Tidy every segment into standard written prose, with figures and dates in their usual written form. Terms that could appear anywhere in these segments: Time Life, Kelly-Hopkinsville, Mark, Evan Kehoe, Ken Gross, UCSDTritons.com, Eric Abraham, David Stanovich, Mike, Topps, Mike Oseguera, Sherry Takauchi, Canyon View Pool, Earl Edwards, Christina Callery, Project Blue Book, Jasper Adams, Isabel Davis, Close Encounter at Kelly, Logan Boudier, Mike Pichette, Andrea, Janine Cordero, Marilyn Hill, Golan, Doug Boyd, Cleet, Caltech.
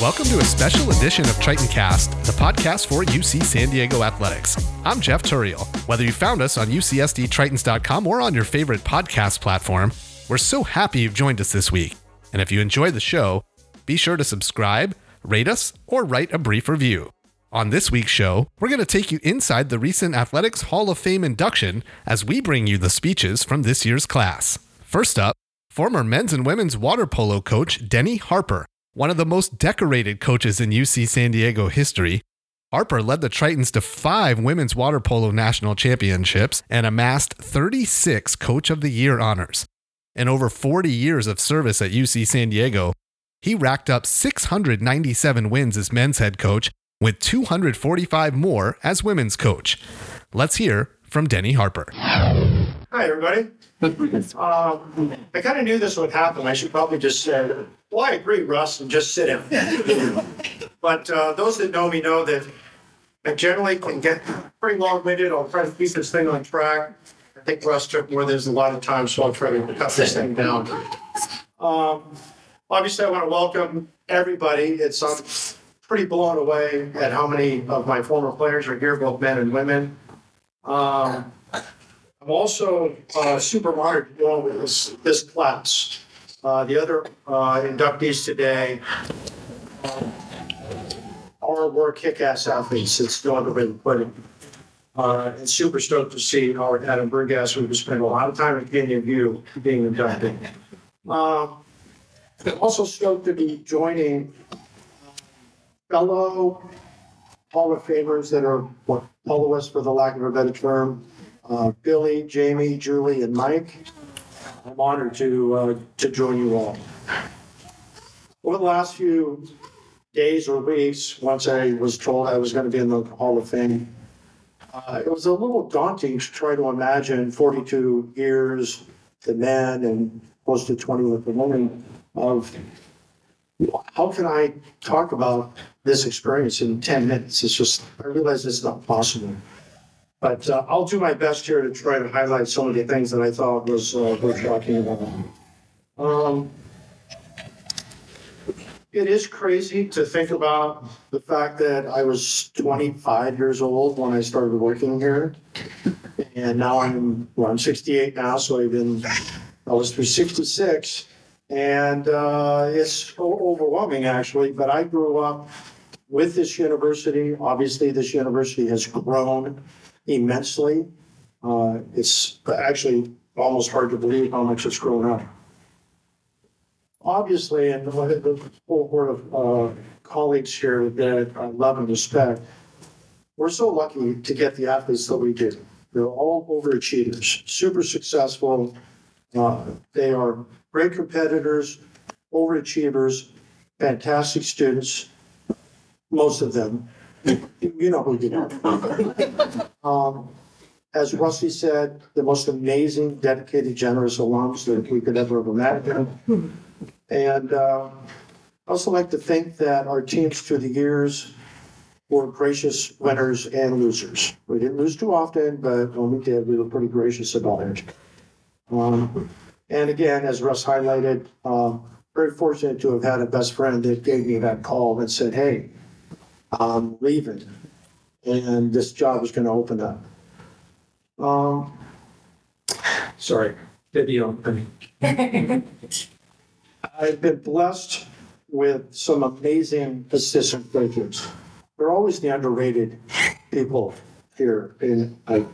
Welcome to a special edition of TritonCast, the podcast for UC San Diego Athletics. I'm Jeff Turiel. Whether you found us on UCSDTritons.com or on your favorite podcast platform, we're so happy you've joined us this week. And if you enjoy the show, be sure to subscribe, rate us, or write a brief review. On this week's show, we're going to take you inside the recent Athletics Hall of Fame induction as we bring you the speeches from this year's class. First up, former men's and women's water polo coach Denny Harper, one of the most decorated coaches in UC San Diego history. Harper led the Tritons to 5 women's water polo national championships and amassed 36 Coach of the Year honors. In over 40 years of service at UC San Diego, he racked up 697 wins as men's head coach, with 245 more as women's coach. Let's hear from Denny Harper. Hi, everybody. I kind of knew this would happen. I should probably just say, well, I agree, Russ, and just sit in. But those that know me know that I generally can get pretty long-winded. I'll try to keep this thing on track. I think Russ took more than a lot of time, so I'll try to cut this thing down. Obviously, I want to welcome everybody. I'm pretty blown away at how many of my former players are here, both men and women. I'm also super honored to go with this class. The other inductees today were kick-ass athletes. It's no other way to put it. And super stoked to see Adam Burgasser, who spent a lot of time with any of you, being inducted. Also stoked to be joining fellow Hall of Famers that are poloists, for the lack of a better term, Billy, Jamie, Julie, and Mike. I'm honored to join you all. Over the last few days or weeks, once I was told I was going to be in the Hall of Fame, it was a little daunting to try to imagine 42 years, the men, and close to 20 with the women, of how can I talk about this experience in 10 minutes? I realize it's not possible. But I'll do my best here to try to highlight some of the things that I thought was worth talking about. It is crazy to think about the fact that I was 25 years old when I started working here. And now I'm 68 now, so I was through 66. And it's overwhelming, actually. But I grew up with this university. Obviously, this university has grown immensely. It's actually almost hard to believe how much it's grown up. Obviously, and the whole board of colleagues here that I love and respect, we're so lucky to get the athletes that we do. They're all overachievers, super successful. They are great competitors, overachievers, fantastic students, most of them. You know who you know. As Rusty said, the most amazing, dedicated, generous alums that we could ever have imagined. And I also like to think that our teams through the years were gracious winners and losers. We didn't lose too often, but when we did, we were pretty gracious about it. And again, as Russ highlighted, very fortunate to have had a best friend that gave me that call and said, hey, I'm leaving, and this job is going to open up. Sorry, video. I've been blessed with some amazing assistant coaches. They're always the underrated people here, and I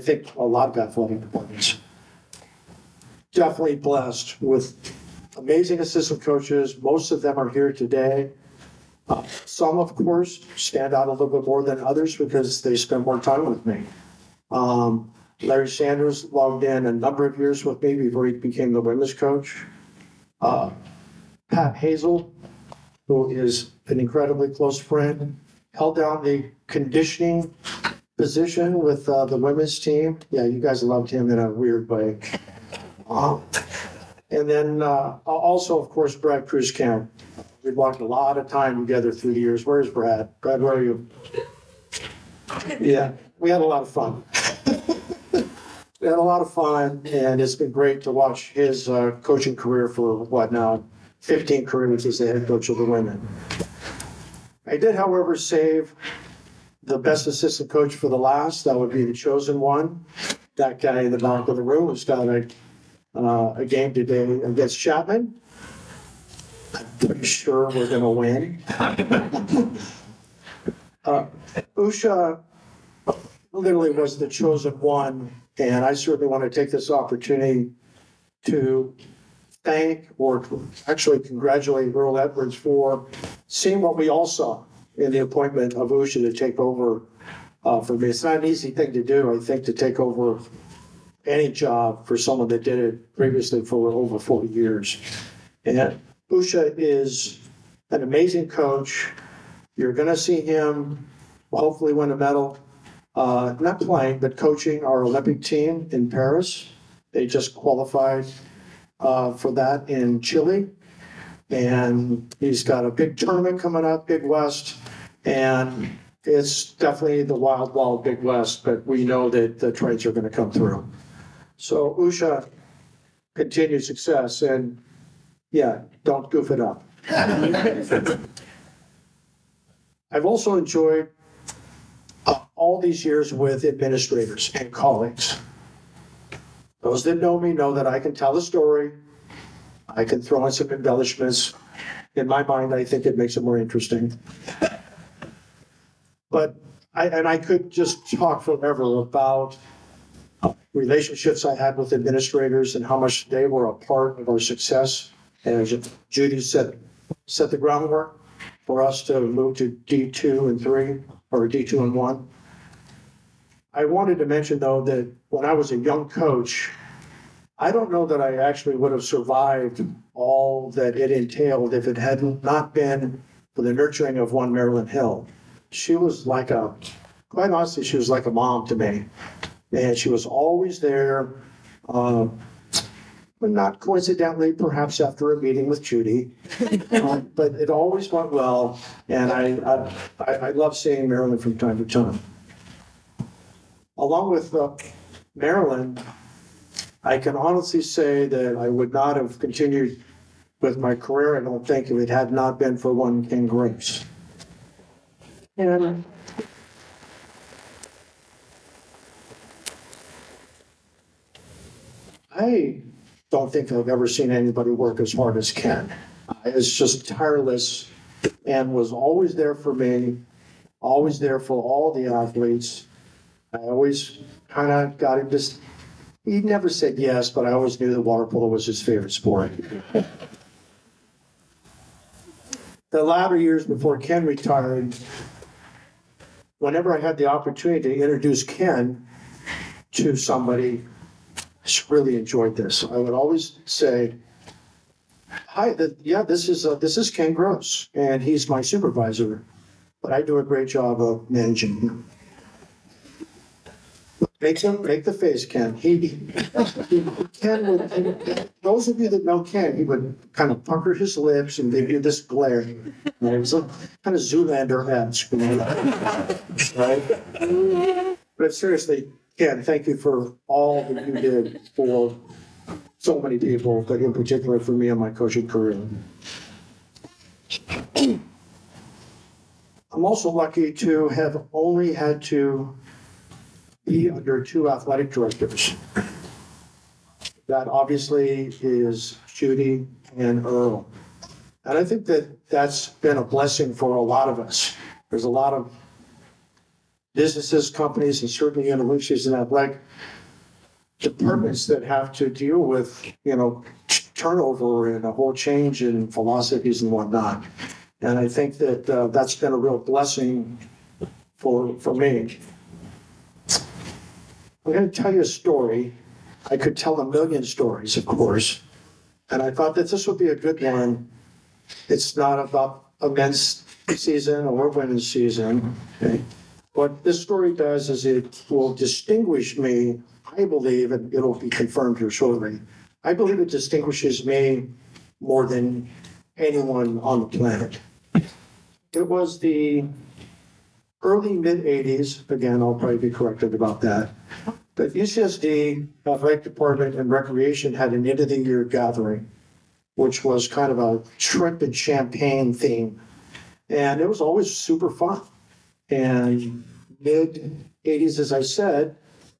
think a lot of athletic departments. Definitely blessed with amazing assistant coaches. Most of them are here today. Some, of course, stand out a little bit more than others because they spend more time with me. Larry Sanders logged in a number of years with me before he became the women's coach. Pat Hazel, who is an incredibly close friend, held down the conditioning position with the women's team. Yeah, you guys loved him in a weird way. And then also, of course, Brad Cruzcamp. We've walked a lot of time together through the years. Where's Brad? Brad, where are you? Yeah, we had a lot of fun. We had a lot of fun, and it's been great to watch his coaching career for, 15 careers as the head coach of the women. I did, however, save the best assistant coach for the last. That would be the chosen one. That guy in the back of the room who's got a game today against Chapman. I'm pretty sure we're going to win. Usha literally was the chosen one, and I certainly want to take this opportunity to thank or actually congratulate Earl Edwards for seeing what we all saw in the appointment of Usha to take over for me. It's not an easy thing to do, I think, to take over any job for someone that did it previously for over 40 years. And Usha is an amazing coach. You're going to see him hopefully win a medal, not playing, but coaching our Olympic team in Paris. They just qualified for that in Chile. And he's got a big tournament coming up, Big West. And it's definitely the wild, wild Big West, but we know that the trades are going to come through. So Usha, continued success. And yeah, don't goof it up. I've also enjoyed all these years with administrators and colleagues. Those that know me know that I can tell a story. I can throw in some embellishments. In my mind, I think it makes it more interesting. But I could just talk forever about relationships I had with administrators and how much they were a part of our success. And as Judy set the groundwork for us to move to D2 and 3, or D2 and 1. I wanted to mention, though, that when I was a young coach, I don't know that I actually would have survived all that it entailed if it had not been for the nurturing of one Marilyn Hill. She was like quite honestly, she was like a mom to me. And she was always there, but not coincidentally, perhaps after a meeting with Judy, but it always went well. And I love seeing Marilyn from time to time. Along with Marilyn, I can honestly say that I would not have continued with my career, I don't think, if it had not been for one Ken Gross. And I don't think I've ever seen anybody work as hard as Ken. It's just tireless and was always there for me, always there for all the athletes. I always kind of got him to, he never said yes, but I always knew that water polo was his favorite sport. The latter years before Ken retired, whenever I had the opportunity to introduce Ken to somebody, I really enjoyed this. I would always say, "Hi, this is Ken Gross, and he's my supervisor, but I do a great job of managing him." Make the face, Ken. Those of you that know Ken, he would kind of pucker his lips and give you this glare. And it was a kind of Zoolander-esque, right? But seriously. Ken, thank you for all that you did for so many people, but in particular for me and my coaching career. I'm also lucky to have only had to be under two athletic directors. That obviously is Judy and Earl. And I think that that's been a blessing for a lot of us. There's a lot of businesses, companies, and certainly universities and athletic departments that have to deal with, turnover and a whole change in philosophies and whatnot. And I think that that's been a real blessing for me. I'm going to tell you a story. I could tell a million stories, of course. And I thought that this would be a good one. It's not about a men's season or women's season. Okay? What this story does is it will distinguish me, I believe, and it'll be confirmed here shortly. I believe it distinguishes me more than anyone on the planet. It was the early mid-80s. Again, I'll probably be corrected about that. But UCSD, Athletic Department and Recreation had an end-of-the-year gathering, which was kind of a shrimp and champagne theme. And it was always super fun. And mid-80s, as I said,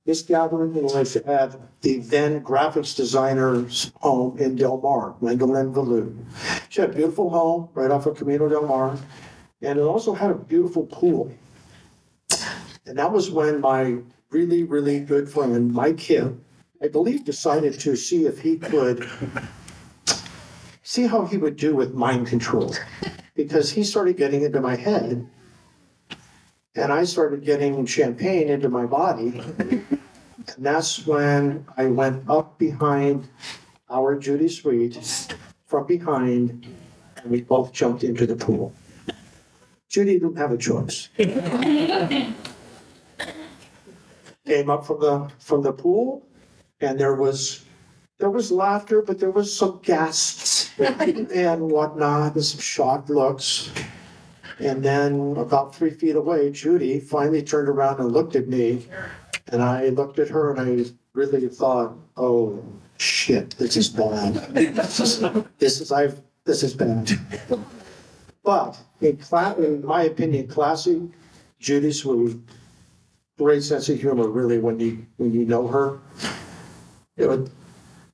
this gathering was at the then graphics designer's home in Del Mar, Gwendolyn Value. She had a beautiful home right off of Camino Del Mar, and it also had a beautiful pool. And that was when my really, really good friend, Mike Pichette, I believe, decided to see if he could see how he would do with mind control, because he started getting into my head. And I started getting champagne into my body. And that's when I went up behind our Judy Sweet from behind, and we both jumped into the pool. Judy didn't have a choice. Came up from the pool, and there was laughter, but there was some gasps and whatnot, and some shocked looks. And then about 3 feet away, Judy finally turned around and looked at me, and I looked at her, and I really thought, oh, shit, this is bad. This is bad. But in my opinion, classy, Judy Sweet, great sense of humor, really, when you know her. It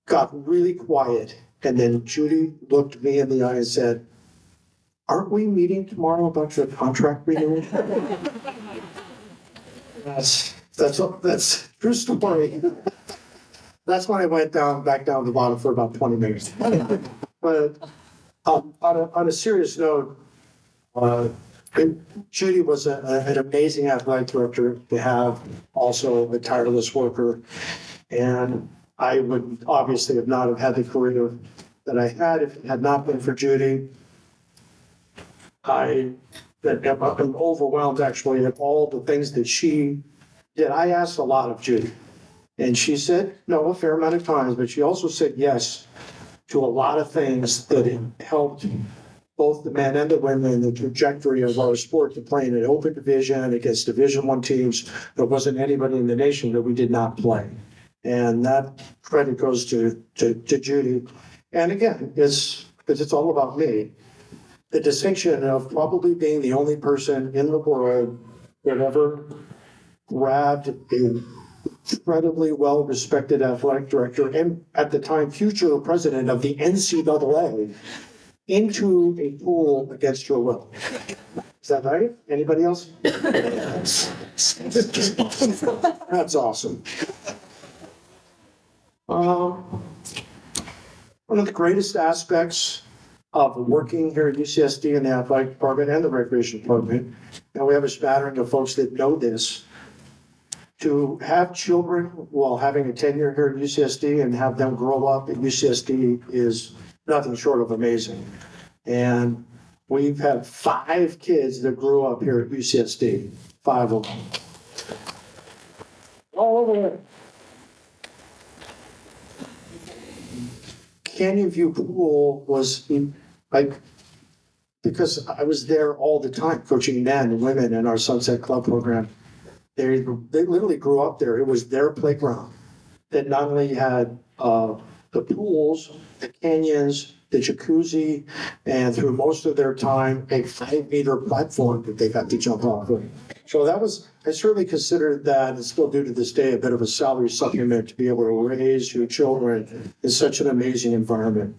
got really quiet, and then Judy looked me in the eye and said, aren't we meeting tomorrow about your contract renewal? That's true story. That's when I went back down to the bottom for about 20 minutes. But on a serious note, Judy was an amazing athletic director to have, also a tireless worker. And I would obviously not have had the career that I had if it had not been for Judy. I'm overwhelmed, actually, at all the things that she did. I asked a lot of Judy, and she said no a fair amount of times, but she also said yes to a lot of things that helped both the men and the women in the trajectory of our sport, to play in an open division against Division I teams. There wasn't anybody in the nation that we did not play. And that credit goes to Judy. And again, it's all about me. The distinction of probably being the only person in the world that ever grabbed an incredibly well-respected athletic director and, at the time, future president of the NCAA into a pool against your will. Is that right? Anybody else? That's awesome. One of the greatest aspects of working here at UCSD in the athletic department and the recreation department, and we have a spattering of folks that know this, to have children while having a tenure here at UCSD and have them grow up at UCSD is nothing short of amazing. And we've had 5 kids that grew up here at UCSD, 5 of them. All over here. Canyon View Pool was like, because I was there all the time coaching men and women in our Sunset Club program. They literally grew up there. It was their playground that not only had the pools, the canyons, the jacuzzi, and through most of their time, a 5-meter platform that they got to jump off of. So that was, I certainly considered that, and still do to this day, a bit of a salary supplement to be able to raise your children in such an amazing environment.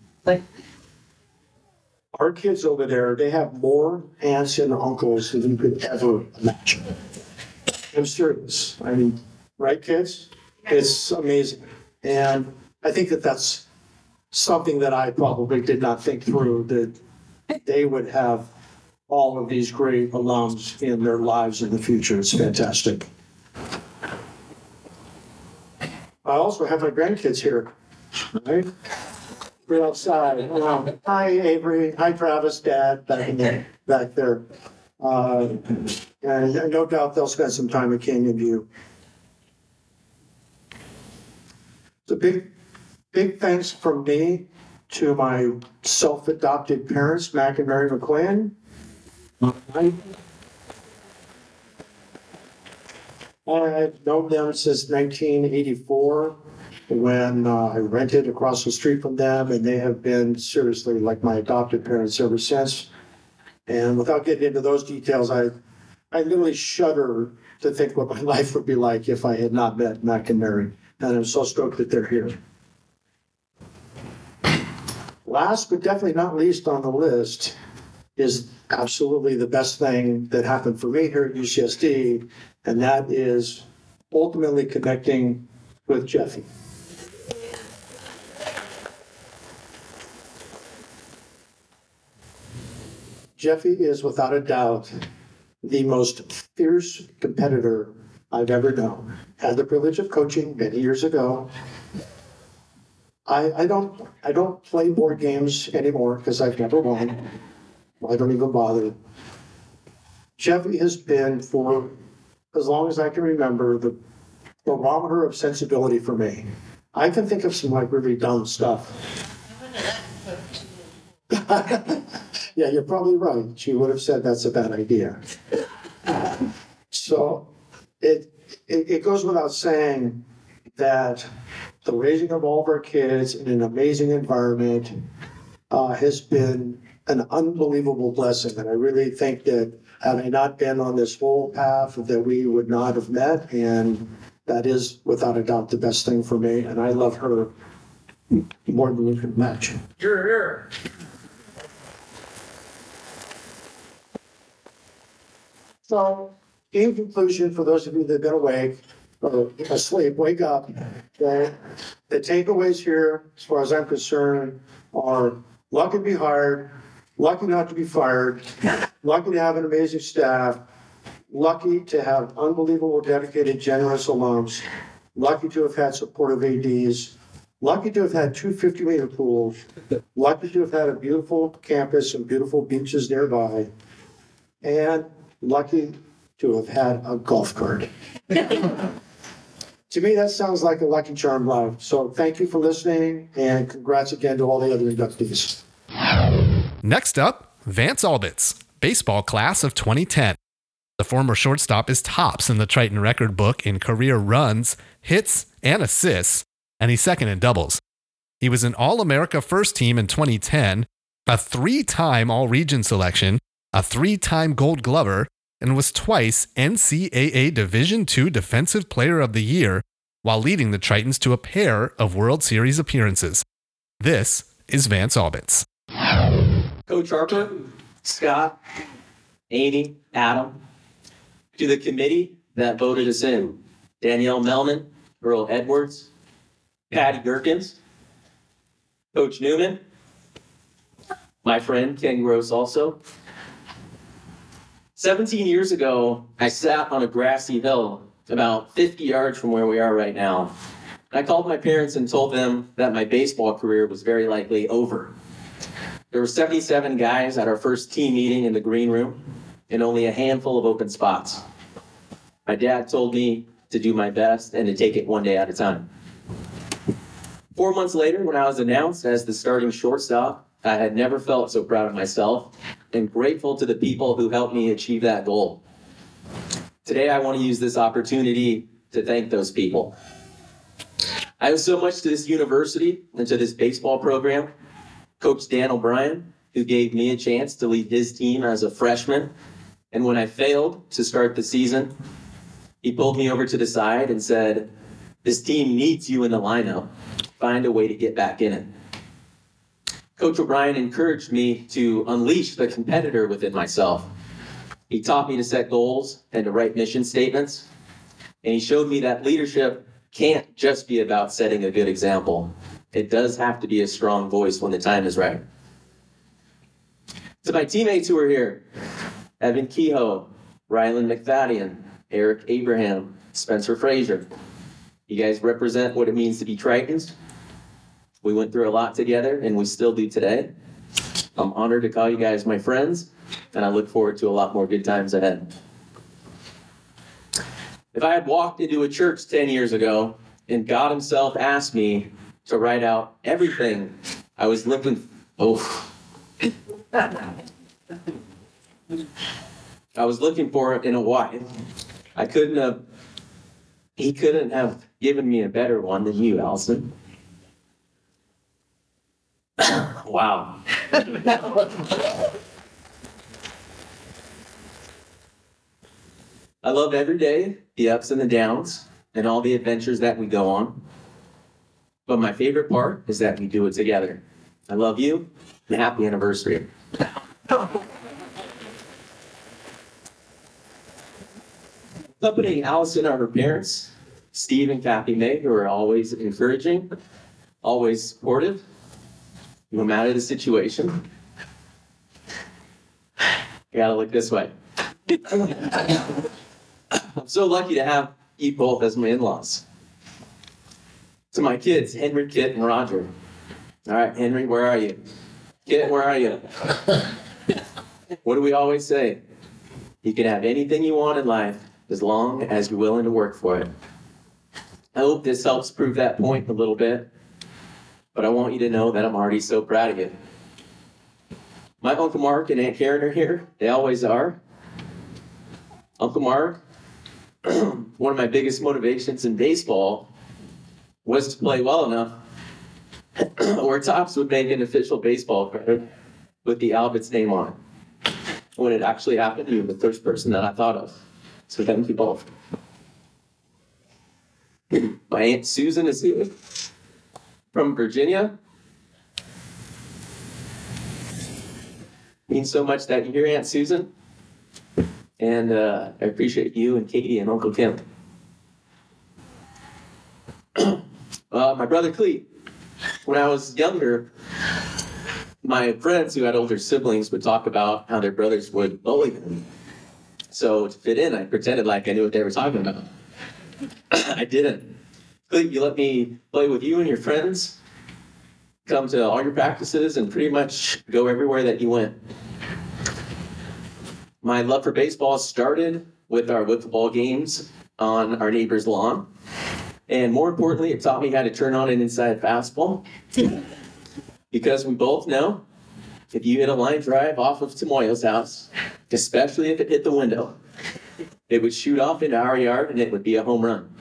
Our kids over there, they have more aunts and uncles than you could ever imagine. I'm serious. I mean, right, kids? It's amazing. And I think that's something that I probably did not think through, that they would have all of these great alums in their lives in the future. It's fantastic. I also have my grandkids here, right? We're outside. Hi, Avery. Hi, Travis, Dad, back there. And no doubt they'll spend some time at Canyon View. It's a big thanks from me to my self-adopted parents, Mac and Mary McLean. I've known them since 1984, when I rented across the street from them, and they have been seriously like my adopted parents ever since. And without getting into those details, I literally shudder to think what my life would be like if I had not met Mac and Mary. And I'm so stoked that they're here. Last, but definitely not least on the list, is absolutely the best thing that happened for me here at UCSD, and that is ultimately connecting with Jeffy. Jeffy is without a doubt the most fierce competitor I've ever known. Had the privilege of coaching many years ago. I don't play board games anymore because I've never won. I don't even bother. Jeffy has been, for as long as I can remember, the barometer of sensibility for me. I can think of some like really dumb stuff. Yeah, you're probably right. She would have said that's a bad idea. So it goes without saying that the raising of all of our kids in an amazing environment has been an unbelievable blessing. And I really think that had I not been on this whole path, that we would not have met. And that is, without a doubt, the best thing for me. And I love her more than you can imagine. You're here. So, in conclusion, for those of you that have been awake, or asleep, wake up. Okay? The takeaways here, as far as I'm concerned, are lucky to be hired, lucky not to be fired, lucky to have an amazing staff, lucky to have unbelievable, dedicated, generous alums, lucky to have had supportive ADs, lucky to have had two 50-meter pools, lucky to have had a beautiful campus and beautiful beaches nearby, and lucky to have had a golf cart. To me, that sounds like a lucky charm life. So thank you for listening, and congrats again to all the other inductees. Next up, Vance Albitz, baseball class of 2010. The former shortstop is tops in the Triton record book in career runs, hits, and assists, and he's second in doubles. He was an All-America first team in 2010, a three-time All-Region selection, a three-time Gold Glover, and was twice NCAA Division II Defensive Player of the Year while leading the Tritons to a pair of World Series appearances. This is Vance Albitz. Coach Harper, Scott, Amy, Adam, to the committee that voted us in, Danielle Melman, Earl Edwards, Patty Gerkins, Coach Newman, my friend Ken Gross also. 17 years ago, I sat on a grassy hill about 50 yards from where we are right now. I called my parents and told them that my baseball career was very likely over. There were 77 guys at our first team meeting in the green room and only a handful of open spots. My dad told me to do my best and to take it one day at a time. 4 months later, when I was announced as the starting shortstop, I had never felt so proud of myself and grateful to the people who helped me achieve that goal. Today, I want to use this opportunity to thank those people. I owe so much to this university and to this baseball program. Coach Dan O'Brien, who gave me a chance to lead his team as a freshman, and when I failed to start the season, he pulled me over to the side and said, "This team needs you in the lineup. Find a way to get back in it." Coach O'Brien encouraged me to unleash the competitor within myself. He taught me to set goals and to write mission statements. And he showed me that leadership can't just be about setting a good example. It does have to be a strong voice when the time is right. To my teammates who are here, Evan Kehoe, Rylan McFadden, Eric Abraham, Spencer Frazier. You guys represent what it means to be Tritons. We went through a lot together, and we still do today. I'm honored to call you guys my friends, and I look forward to a lot more good times ahead. If I had walked into a church 10 years ago, and God himself asked me to write out everything I was living... I was looking for it in a wife. He couldn't have given me a better one than you, Allison. Wow. I love every day, the ups and the downs, and all the adventures that we go on. But my favorite part is that we do it together. I love you, and happy anniversary. Accompanying Allison are her parents, Steve and Kathy May, who are always encouraging, always supportive, no matter the situation. I gotta look this way. I'm so lucky to have you both as my in-laws. To my kids, Henry, Kit, and Roger. All right, Henry, where are you? Kit, where are you? What do we always say? You can have anything you want in life as long as you're willing to work for it. I hope this helps prove that point a little bit, but I want you to know that I'm already so proud of you. My Uncle Mark and Aunt Karen are here. They always are. Uncle Mark, one of my biggest motivations in baseball was to play well enough where Topps would make an official baseball card with the Albitz name on it. When it actually happened, you were the first person that I thought of. So thank you both. My Aunt Susan is here from Virginia. Means so much that you're here, Aunt Susan. And I appreciate you and Katie and Uncle Tim. My brother Cleet. When I was younger, my friends who had older siblings would talk about how their brothers would bully them. So to fit in, I pretended like I knew what they were talking about. I didn't. Cleet, you let me play with you and your friends, come to all your practices, and pretty much go everywhere that you went. My love for baseball started with our wiffle ball games on our neighbor's lawn. And more importantly, it taught me how to turn on an inside fastball. Because we both know, if you hit a line drive off of Tamoyo's house, especially if it hit the window, it would shoot off into our yard and it would be a home run.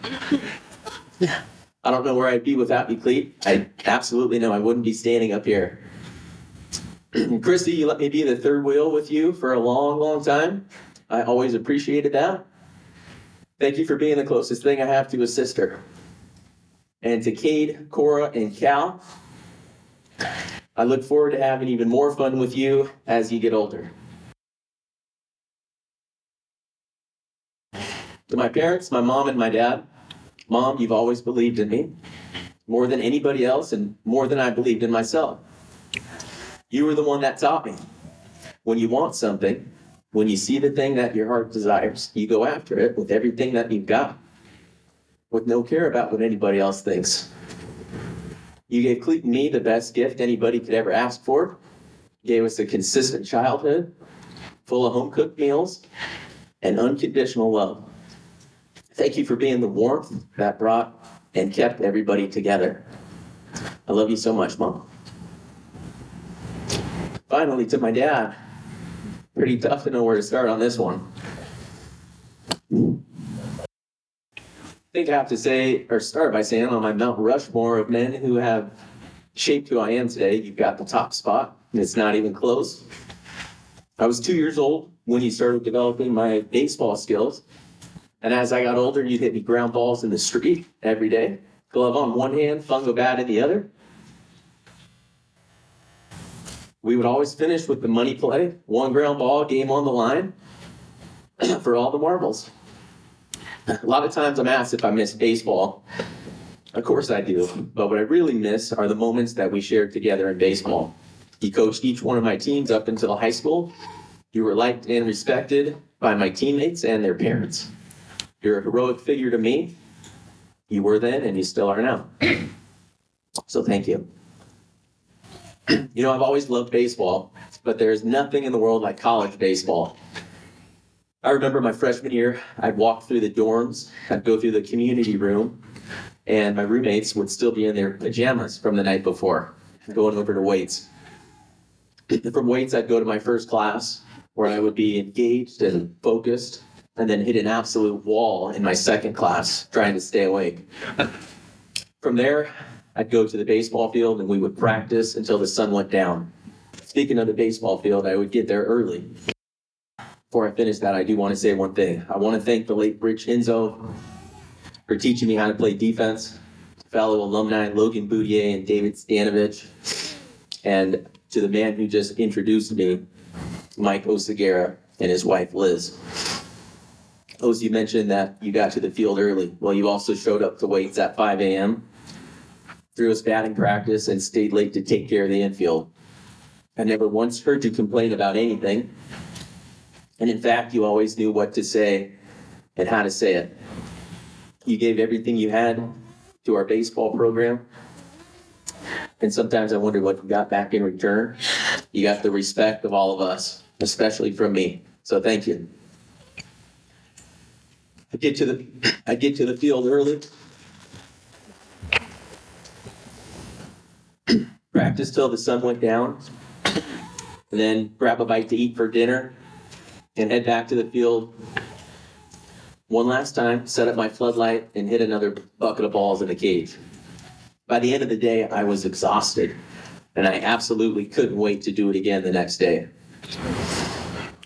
I don't know where I'd be without you, Cleet. I absolutely know I wouldn't be standing up here. Christy, you let me be the third wheel with you for a long, long time. I always appreciated that. Thank you for being the closest thing I have to a sister. And to Cade, Cora, and Cal, I look forward to having even more fun with you as you get older. To my parents, my mom and my dad, Mom, you've always believed in me, more than anybody else and more than I believed in myself. You were the one that taught me. When you want something, when you see the thing that your heart desires, you go after it with everything that you've got, with no care about what anybody else thinks. You gave Cleet and me the best gift anybody could ever ask for. You gave us a consistent childhood, full of home-cooked meals, and unconditional love. Thank you for being the warmth that brought and kept everybody together. I love you so much, Mom. Finally, to my dad, pretty tough to know where to start on this one. I think I have to say, or start by saying, on my Mount Rushmore of men who have shaped who I am today, you've got the top spot, and it's not even close. I was 2 years old when you started developing my baseball skills, and as I got older, you'd hit me ground balls in the street every day, glove on one hand, fungo bat in the other. We would always finish with the money play, one ground ball, game on the line, for all the marbles. A lot of times I'm asked if I miss baseball. Of course I do, but what I really miss are the moments that we shared together in baseball. You coached each one of my teams up until high school. You were liked and respected by my teammates and their parents. You're a heroic figure to me. You were then, and you still are now. So thank you. You know, I've always loved baseball, but there's nothing in the world like college baseball. I remember my freshman year, I'd walk through the dorms, I'd go through the community room, and my roommates would still be in their pajamas from the night before, going over to weights. From weights, I'd go to my first class, where I would be engaged and focused, and then hit an absolute wall in my second class, trying to stay awake. From there, I'd go to the baseball field and we would practice until the sun went down. Speaking of the baseball field, I would get there early. before I finish that, I do want to say one thing. I want to thank the late Rich Enzo for teaching me how to play defense, fellow alumni Logan Boudier and David Stanovich, and to the man who just introduced me, Mike Oseguera, and his wife, Liz. Ose, you mentioned that you got to the field early. Well, you also showed up to weights at 5 a.m., through his batting practice, and stayed late to take care of the infield. I never once heard you complain about anything. And in fact, you always knew what to say and how to say it. You gave everything you had to our baseball program. And sometimes I wondered what you got back in return. You got the respect of all of us, especially from me. So thank you. I get to the field early. Practice till the sun went down, and then grab a bite to eat for dinner and head back to the field one last time, set up my floodlight, and hit another bucket of balls in the cage. By the end of the day, I was exhausted, and I absolutely couldn't wait to do it again the next day.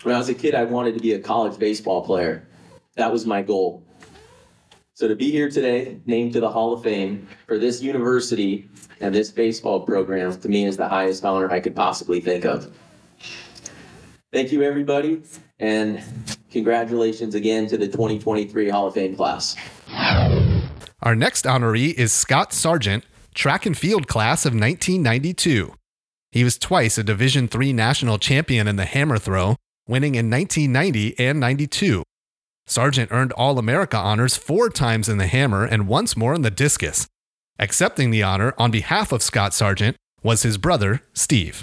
When I was a kid, I wanted to be a college baseball player. That was my goal. So to be here today, named to the Hall of Fame for this university and this baseball program, to me is the highest honor I could possibly think of. Thank you, everybody, and congratulations again to the 2023 Hall of Fame class. Our next honoree is Scott Sargent, track and field class of 1992. He was twice a Division III national champion in the hammer throw, winning in 1990 and 92. Sargent earned All-America honors 4 times in the hammer and once more in the discus. Accepting the honor on behalf of Scott Sargent was his brother, Steve.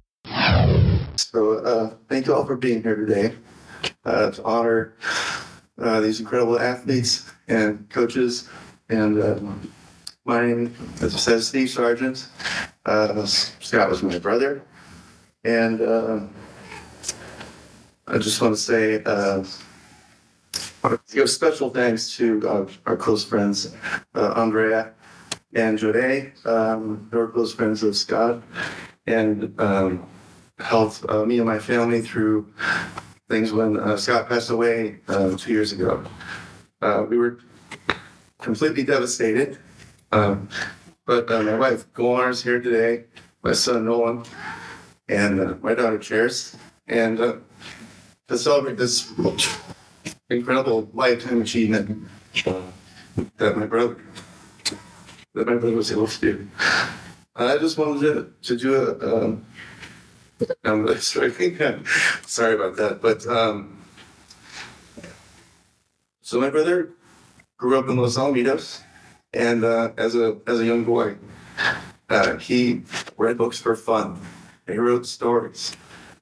So thank you all for being here today to honor these incredible athletes and coaches. And my name, as I said, Steve Sargent. Scott was my brother. And I just want to say... give special thanks to our close friends, Andrea and Jode. They're close friends of Scott and helped me and my family through things when Scott passed away 2 years ago. We were completely devastated, but my wife, Golan, is here today, my son, Nolan, and my daughter, Chairs, and to celebrate this incredible lifetime achievement that my brother was able to do. I just wanted to do a. I'm sorry about that, but so my brother grew up in Los Alamitos, and as a young boy, he read books for fun. He wrote stories.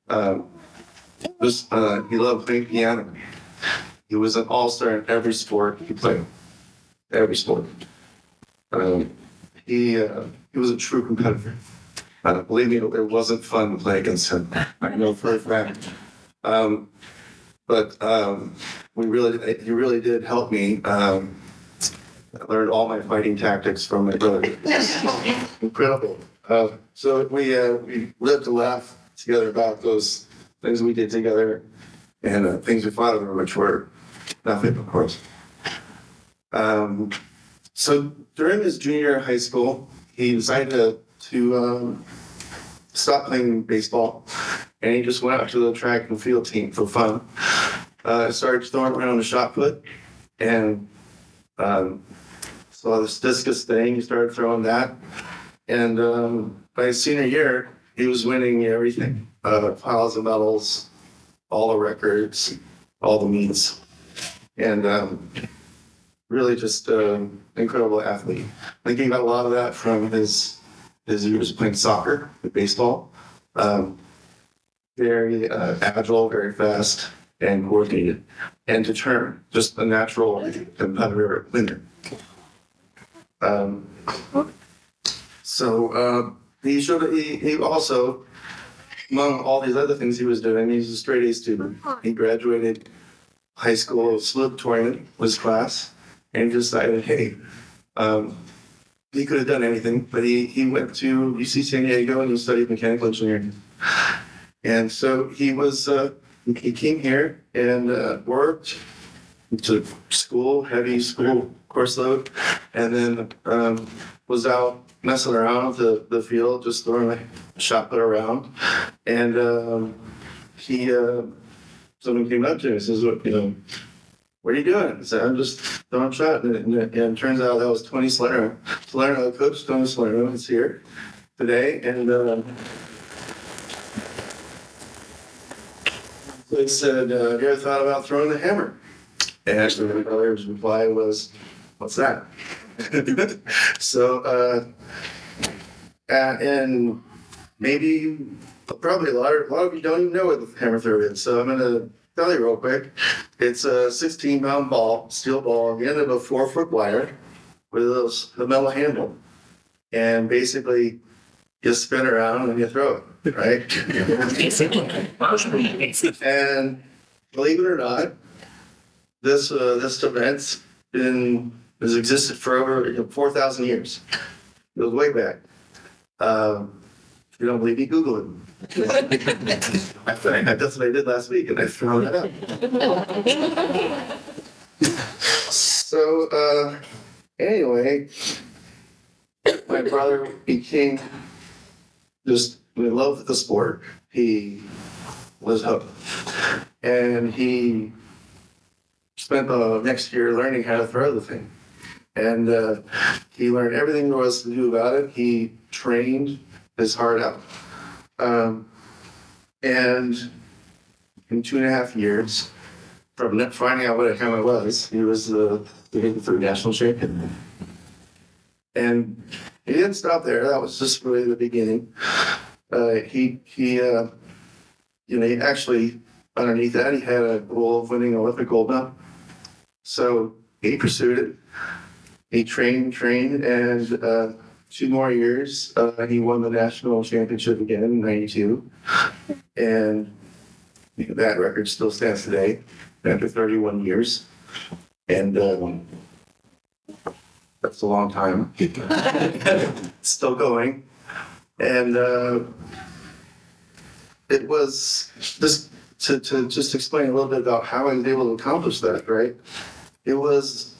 He loved playing piano. He was an all-star in every sport he played. Every sport. He was a true competitor. Believe me, it wasn't fun to play against him. I know for a fact. He really did help me. I learned all my fighting tactics from my brother. Incredible. So we lived to laugh together about those things we did together. And things we fought over, which were nothing, of course. So during his junior year of high school, he decided to stop playing baseball, and he just went out to the track and field team for fun. Started throwing around the shot put, and saw this discus thing. He started throwing that, and by his senior year, he was winning everything, piles of medals. All the records, all the meets, and really just an incredible athlete. I think he got a lot of that from his years playing soccer, baseball. Very agile, very fast, and coordinated, and determined. Just a natural competitor winner. He also. Among all these other things he was doing, he was a straight-A student. He graduated high school valedictorian was his class, and decided, hey, he could have done anything, but he went to UC San Diego and he studied mechanical engineering. And so he was He came here and worked. Took school, heavy school course load, and then was out messing around with the field, just throwing my shot put around. And someone came up to me and says, "What, what are you doing?" I said, "I'm just throwing a shot." And it turns out that was Tony Salerno. Salerno, Coach Tony Salerno, is here today, and they said, "Have you ever thought about throwing the hammer?" And actually, my brother's reply was, "What's that?" So, and maybe, probably a lot of you don't even know what the hammer throw is. So I'm going to tell you real quick. It's a 16-pound ball, steel ball, at the end of a 4-foot wire with a metal handle. And basically, you spin around and you throw it, right? And believe it or not, this event's has existed for over 4,000 years. It was way back. If you don't believe me, Google it. That's what I did last week, and I found it out. So, anyway, my brother became just in love with the sport. He was hooked, and he spent the next year learning how to throw the thing. And he learned everything there was to do about it. He trained his heart out. And in 2.5 years, from finding out what a hammer was, he was the national champion. And he didn't stop there. That was just really the beginning. He actually, underneath that, he had a goal of winning Olympic gold medal. So he pursued it. He trained, and 2 more years, he won the national championship again in 1992. And that record still stands today after 31 years. And that's a long time. Still going. And it was just to just explain a little bit about how I was able to accomplish that, right? It was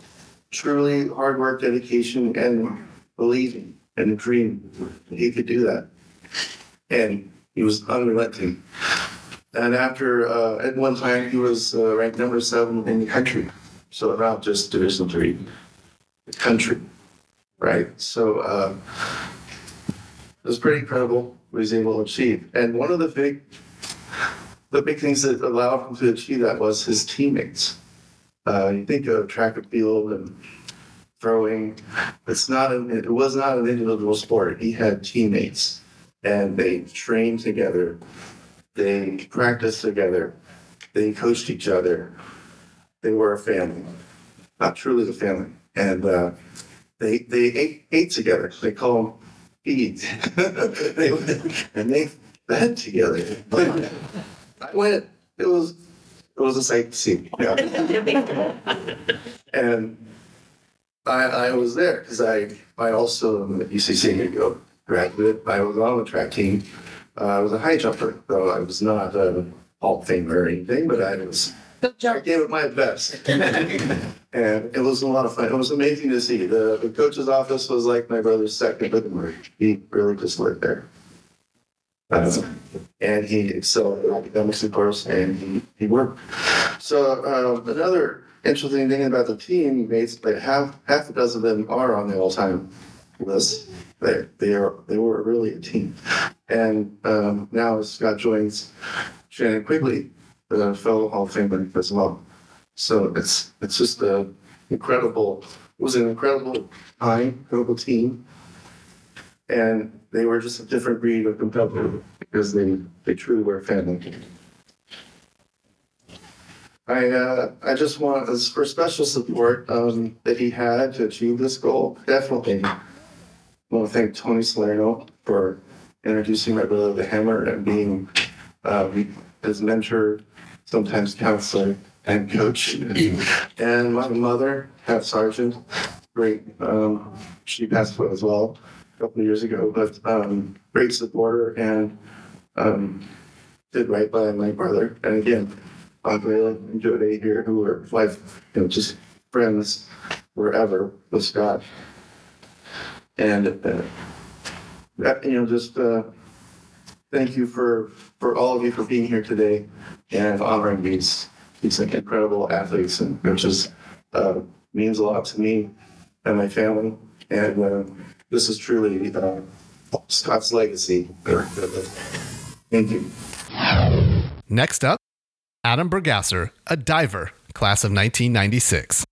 truly hard work, dedication, and believing and dreaming he could do that. And he was unrelenting. And after, at one time, he was ranked number 7 in the country. So not just Division III, the country, right? So it was pretty incredible what he was able to achieve. And one of the big things that allowed him to achieve that was his teammates. You think of track and field and throwing. It was not an individual sport. He had teammates, and they trained together. They practiced together. They coached each other. They were a family, not truly a family. And they ate together. They call them feeds. And they fed together. I went. It was a sight to see. Yeah. And I was there because I also am at UC San Diego graduate. I was on the track team. I was a high jumper, though I was not a Hall of Famer or anything. But I gave it my best, and it was a lot of fun. It was amazing to see. The coach's office was like my brother's second, but he really just lived there. And he excelled in academics, of course, and he worked. So another interesting thing about the team mates, like half a dozen of them are on the all-time list. They were really a team. And now Scott joins Shannon Quigley, the fellow Hall of Famer as well. So it's just an incredible time, incredible team. And they were just a different breed of competitor because they truly were a family. I just want, as for special support that he had to achieve this goal, definitely I want to thank Tony Salerno for introducing my brother to the hammer and being his mentor, sometimes counselor, and coach. And my mother, Scott Sargent, great. She passed away as well a couple of years ago, but great supporter and did right by my brother. And again, Bob Bailey and Joe Day here, who were just friends forever with Scott. And, thank you for all of you for being here today and honoring these incredible athletes, and which just means a lot to me and my family. And this is truly Scott's legacy. Thank you. Next up, Adam Burgasser, a diver, class of 1996.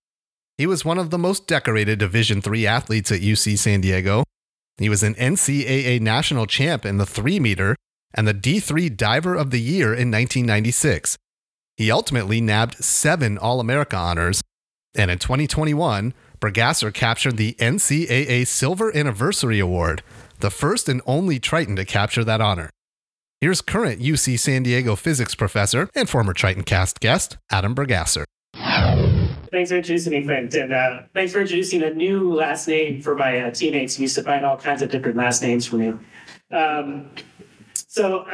He was one of the most decorated Division III athletes at UC San Diego. He was an NCAA national champ in the 3-meter and the D3 Diver of the Year in 1996. He ultimately nabbed 7 All-America honors, and in 2021, Burgasser captured the NCAA Silver Anniversary Award, the first and only Triton to capture that honor. Here's current UC San Diego physics professor and former TritonCast guest, Adam Burgasser. Thanks for introducing me, Clint, and thanks for introducing a new last name for my teammates who used to find all kinds of different last names for me. I knew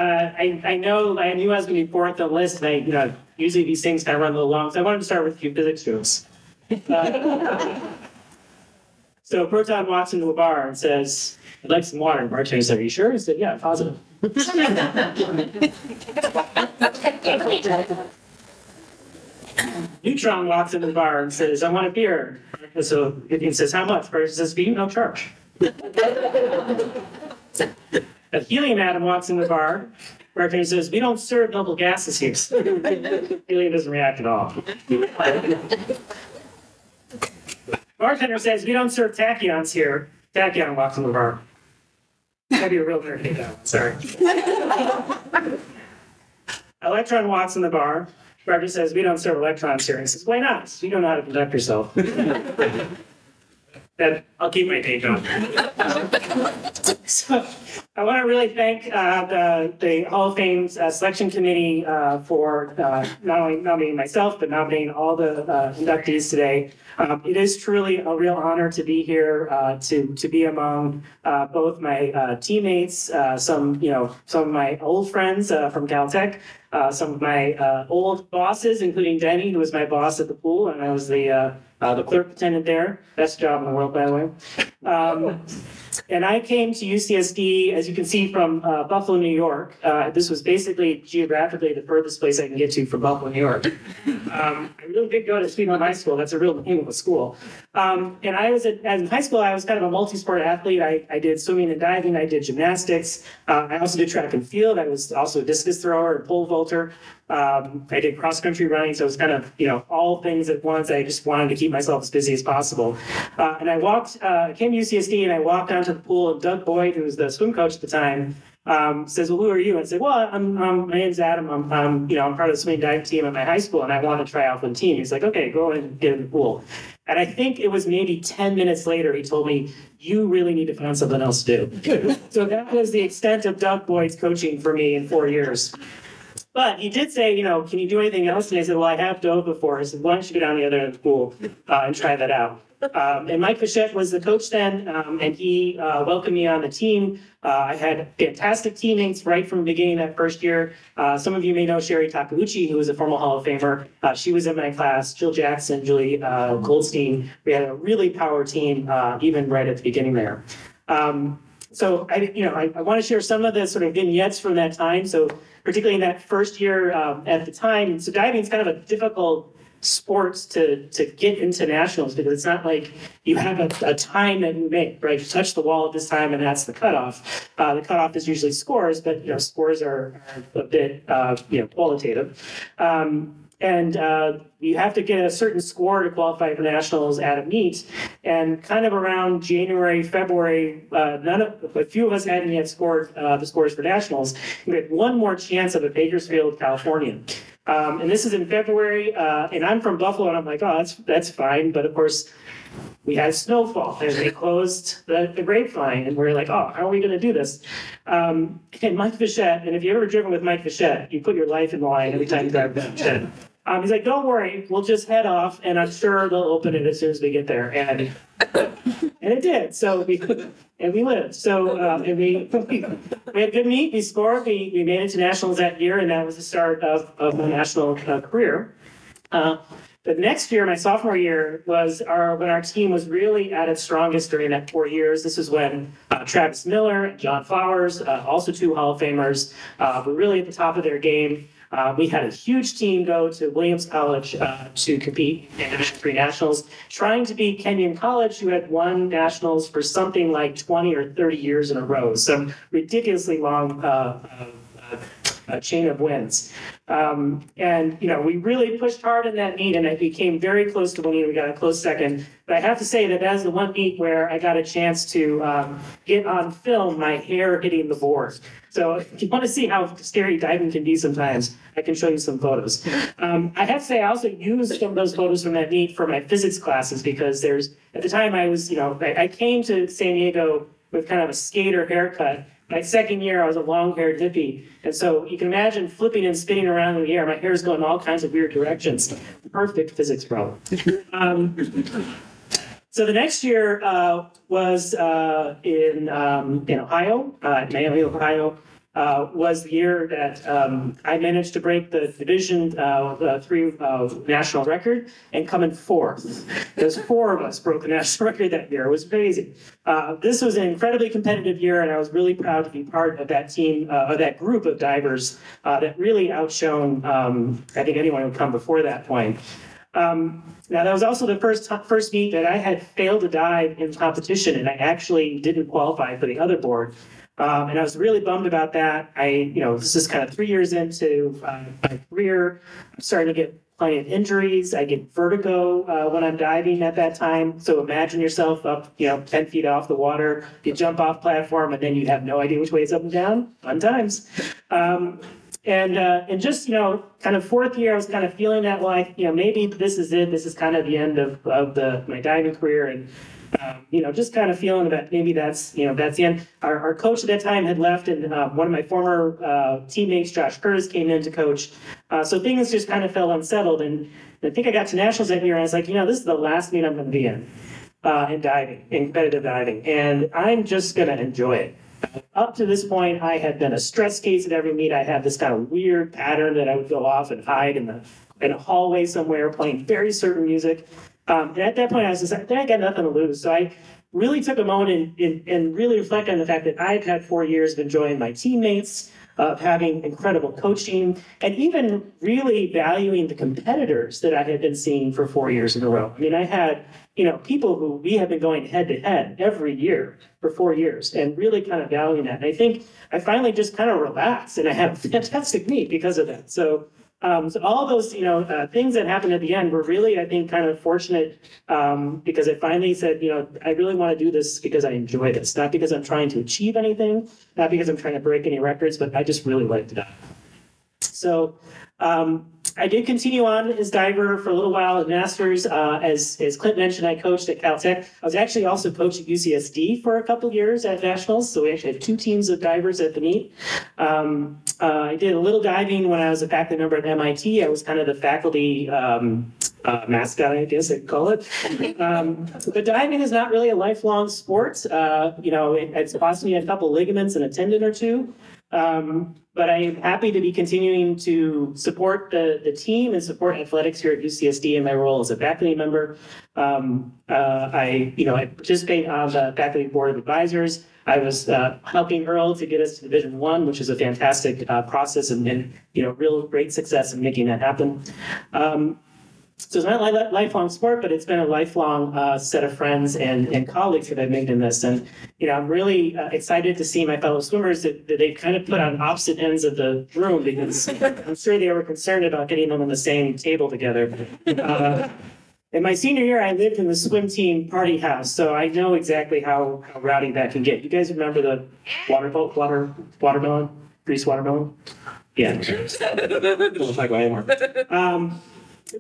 I was going to be fourth on the list, and usually these things kind of run a little long, so I wanted to start with a few physics jokes. So Proton walks into a bar and says, "I'd like some water." And bartender said, "Are you sure?" He said, "Yeah, positive." Neutron walks into the bar and says, "I want a beer." And so Gideon says, "How much?" Person says, "Beer, no charge." A helium atom walks in the bar. Bartender says, "We don't serve noble gases here." Helium doesn't react at all. Bartender says, "We don't serve tachyons here." Tachyon walks in the bar. That'd be a real nerd name, though. Sorry. Electron walks in the bar. Bartender says, "We don't serve electrons here." He says, "Why not? You don't know how to conduct yourself." I'll keep my name on. So I want to really thank the Hall of Fame selection committee for not only nominating myself, but nominating all the inductees today. It is truly a real honor to be here, to be among both my teammates, some of my old friends from Caltech, some of my old bosses, including Denny, who was my boss at the pool, and I was the clerk attendant there. Best job in the world, by the way. And I came to UCSD, as you can see, from Buffalo, New York. This was basically geographically the furthest place I can get to from Buffalo, New York. I really did go to Stephen High School. That's a real name of a school. And I was in high school, I was kind of a multi-sport athlete. I did swimming and diving. I did gymnastics. I also did track and field. I was also a discus thrower and pole vaulter. I did cross-country running, so it was kind of, all things at once. I just wanted to keep myself as busy as possible. And I came to UCSD, and I walked down to the pool, and Doug Boyd, who was the swim coach at the time, says, "Well, who are you?" And I said, "Well, my name's Adam. I'm part of the swimming dive team at my high school, and I want to try out for the team." He's like, "Okay, go and get in the pool." And I think it was maybe 10 minutes later, he told me, "You really need to find something else to do." So that was the extent of Doug Boyd's coaching for me in 4 years. But he did say, "Can you do anything else?" And I said, "Well, I have dove before." He said, "Why don't you go down the other end of the pool and try that out?" And Mike Pichette was the coach then, and he welcomed me on the team. I had fantastic teammates right from the beginning that first year. Some of you may know Sherry Takauchi, who was a former Hall of Famer. She was in my class. Jill Jackson, Julie Goldstein. We had a really power team even right at the beginning there. So I want to share some of the sort of vignettes from that time. So particularly in that first year at the time, so diving is kind of a difficult sport to get into nationals, because it's not like you have a time that you make, right? You touch the wall at this time, and that's the cutoff. The cutoff is usually scores, but scores are a bit qualitative. And you have to get a certain score to qualify for nationals at a meet. And kind of around January, February, a few of us hadn't yet scored the scores for nationals. We had one more chance of a Bakersfield, California. And this is in February, and I'm from Buffalo, and I'm like, "Oh, that's fine." But of course, we had snowfall, and they closed the grapevine, and we're like, "Oh, how are we going to do this?" And Mike Pichette, and if you've ever driven with Mike Pichette, you put your life in the line every time you drive with Pichette. He's like, "Don't worry, we'll just head off, and I'm sure they'll open it as soon as we get there." And And it did. So we lived. So and we had good meet. We scored. We made it to nationals that year, and that was the start of my national career. The next year, my sophomore year, was when our team was really at its strongest during that 4 years. This is when Travis Miller and John Flowers, also two Hall of Famers, were really at the top of their game. We had a huge team go to Williams College to compete in Division III Nationals, trying to beat Kenyon College, who had won Nationals for something like 20 or 30 years in a row. Some ridiculously long chain of wins. And, you know, we really pushed hard in that meet, and we came very close to winning. We got a close second. But I have to say that is the one meet where I got a chance to get on film my hair hitting the board. So if you want to see how scary diving can be sometimes, I can show you some photos. I have to say I also used some of those photos from that meet for my physics classes, because at the time I was, you know, I came to San Diego with kind of a skater haircut. My second year, I was a long-haired hippie. And so you can imagine flipping and spinning around in the air. My hair's going in all kinds of weird directions. Perfect physics problem. So the next year was in Ohio, Miami, Ohio. Was the year that I managed to break the Division III national record and come in fourth. There's four of us broke the national record that year. It was amazing. This was an incredibly competitive year, and I was really proud to be part of that team, of that group of divers that really outshone, I think, anyone who had come before that point. Now, that was also the first meet that I had failed to dive in competition, and I actually didn't qualify for the other board. And I was really bummed about that. This is kind of 3 years into my career. I'm starting to get plenty of injuries. I get vertigo when I'm diving at that time. So imagine yourself up, 10 feet off the water. You jump off platform, and then you have no idea which way is up and down. Fun times. And just, kind of fourth year, I was kind of feeling that, maybe this is it. This is kind of the end of my diving career. And just kind of feeling that maybe that's, that's the end. Our coach at that time had left, and one of my former teammates, Josh Curtis, came in to coach. So things just kind of felt unsettled. And I think I got to nationals that year, and I was like, this is the last meet I'm going to be in competitive diving. And I'm just going to enjoy it. Up to this point, I had been a stress case at every meet. I had this kind of weird pattern that I would go off and hide in a hallway somewhere playing very certain music. And at that point, I was just like, I got nothing to lose. So I really took a moment and really reflect on the fact that I've had 4 years of enjoying my teammates, of having incredible coaching, and even really valuing the competitors that I had been seeing for 4 years in a row. I mean, I had, people who we have been going head-to-head every year for 4 years and really kind of valuing that. And I think I finally just kind of relaxed, and I had a fantastic meet because of that. So all those, things that happened at the end were really, I think, kind of fortunate because I finally said, I really want to do this because I enjoy this, not because I'm trying to achieve anything, not because I'm trying to break any records, but I just really liked it. So I did continue on as diver for a little while at Masters. As Clint mentioned, I coached at Caltech. I was actually also coached at UCSD for a couple of years at Nationals, so we actually had two teams of divers at the meet. I did a little diving when I was a faculty member at MIT. I was kind of the faculty mascot, I guess I'd call it. But diving is not really a lifelong sport. It's cost me a couple ligaments and a tendon or two. But I am happy to be continuing to support the team and support athletics here at UCSD in my role as a faculty member. I participate on the faculty board of advisors. I was helping Earl to get us to Division One, which is a fantastic process and real great success in making that happen. So it's not a lifelong sport, but it's been a lifelong set of friends and colleagues that I've made in this. And, I'm really excited to see my fellow swimmers that they've kind of put on opposite ends of the room, because I'm sure they were concerned about getting them on the same table together. In my senior year, I lived in the swim team party house, so I know exactly how rowdy that can get. You guys remember the water boat, watermelon, grease watermelon? Yeah. Don't talk about it anymore.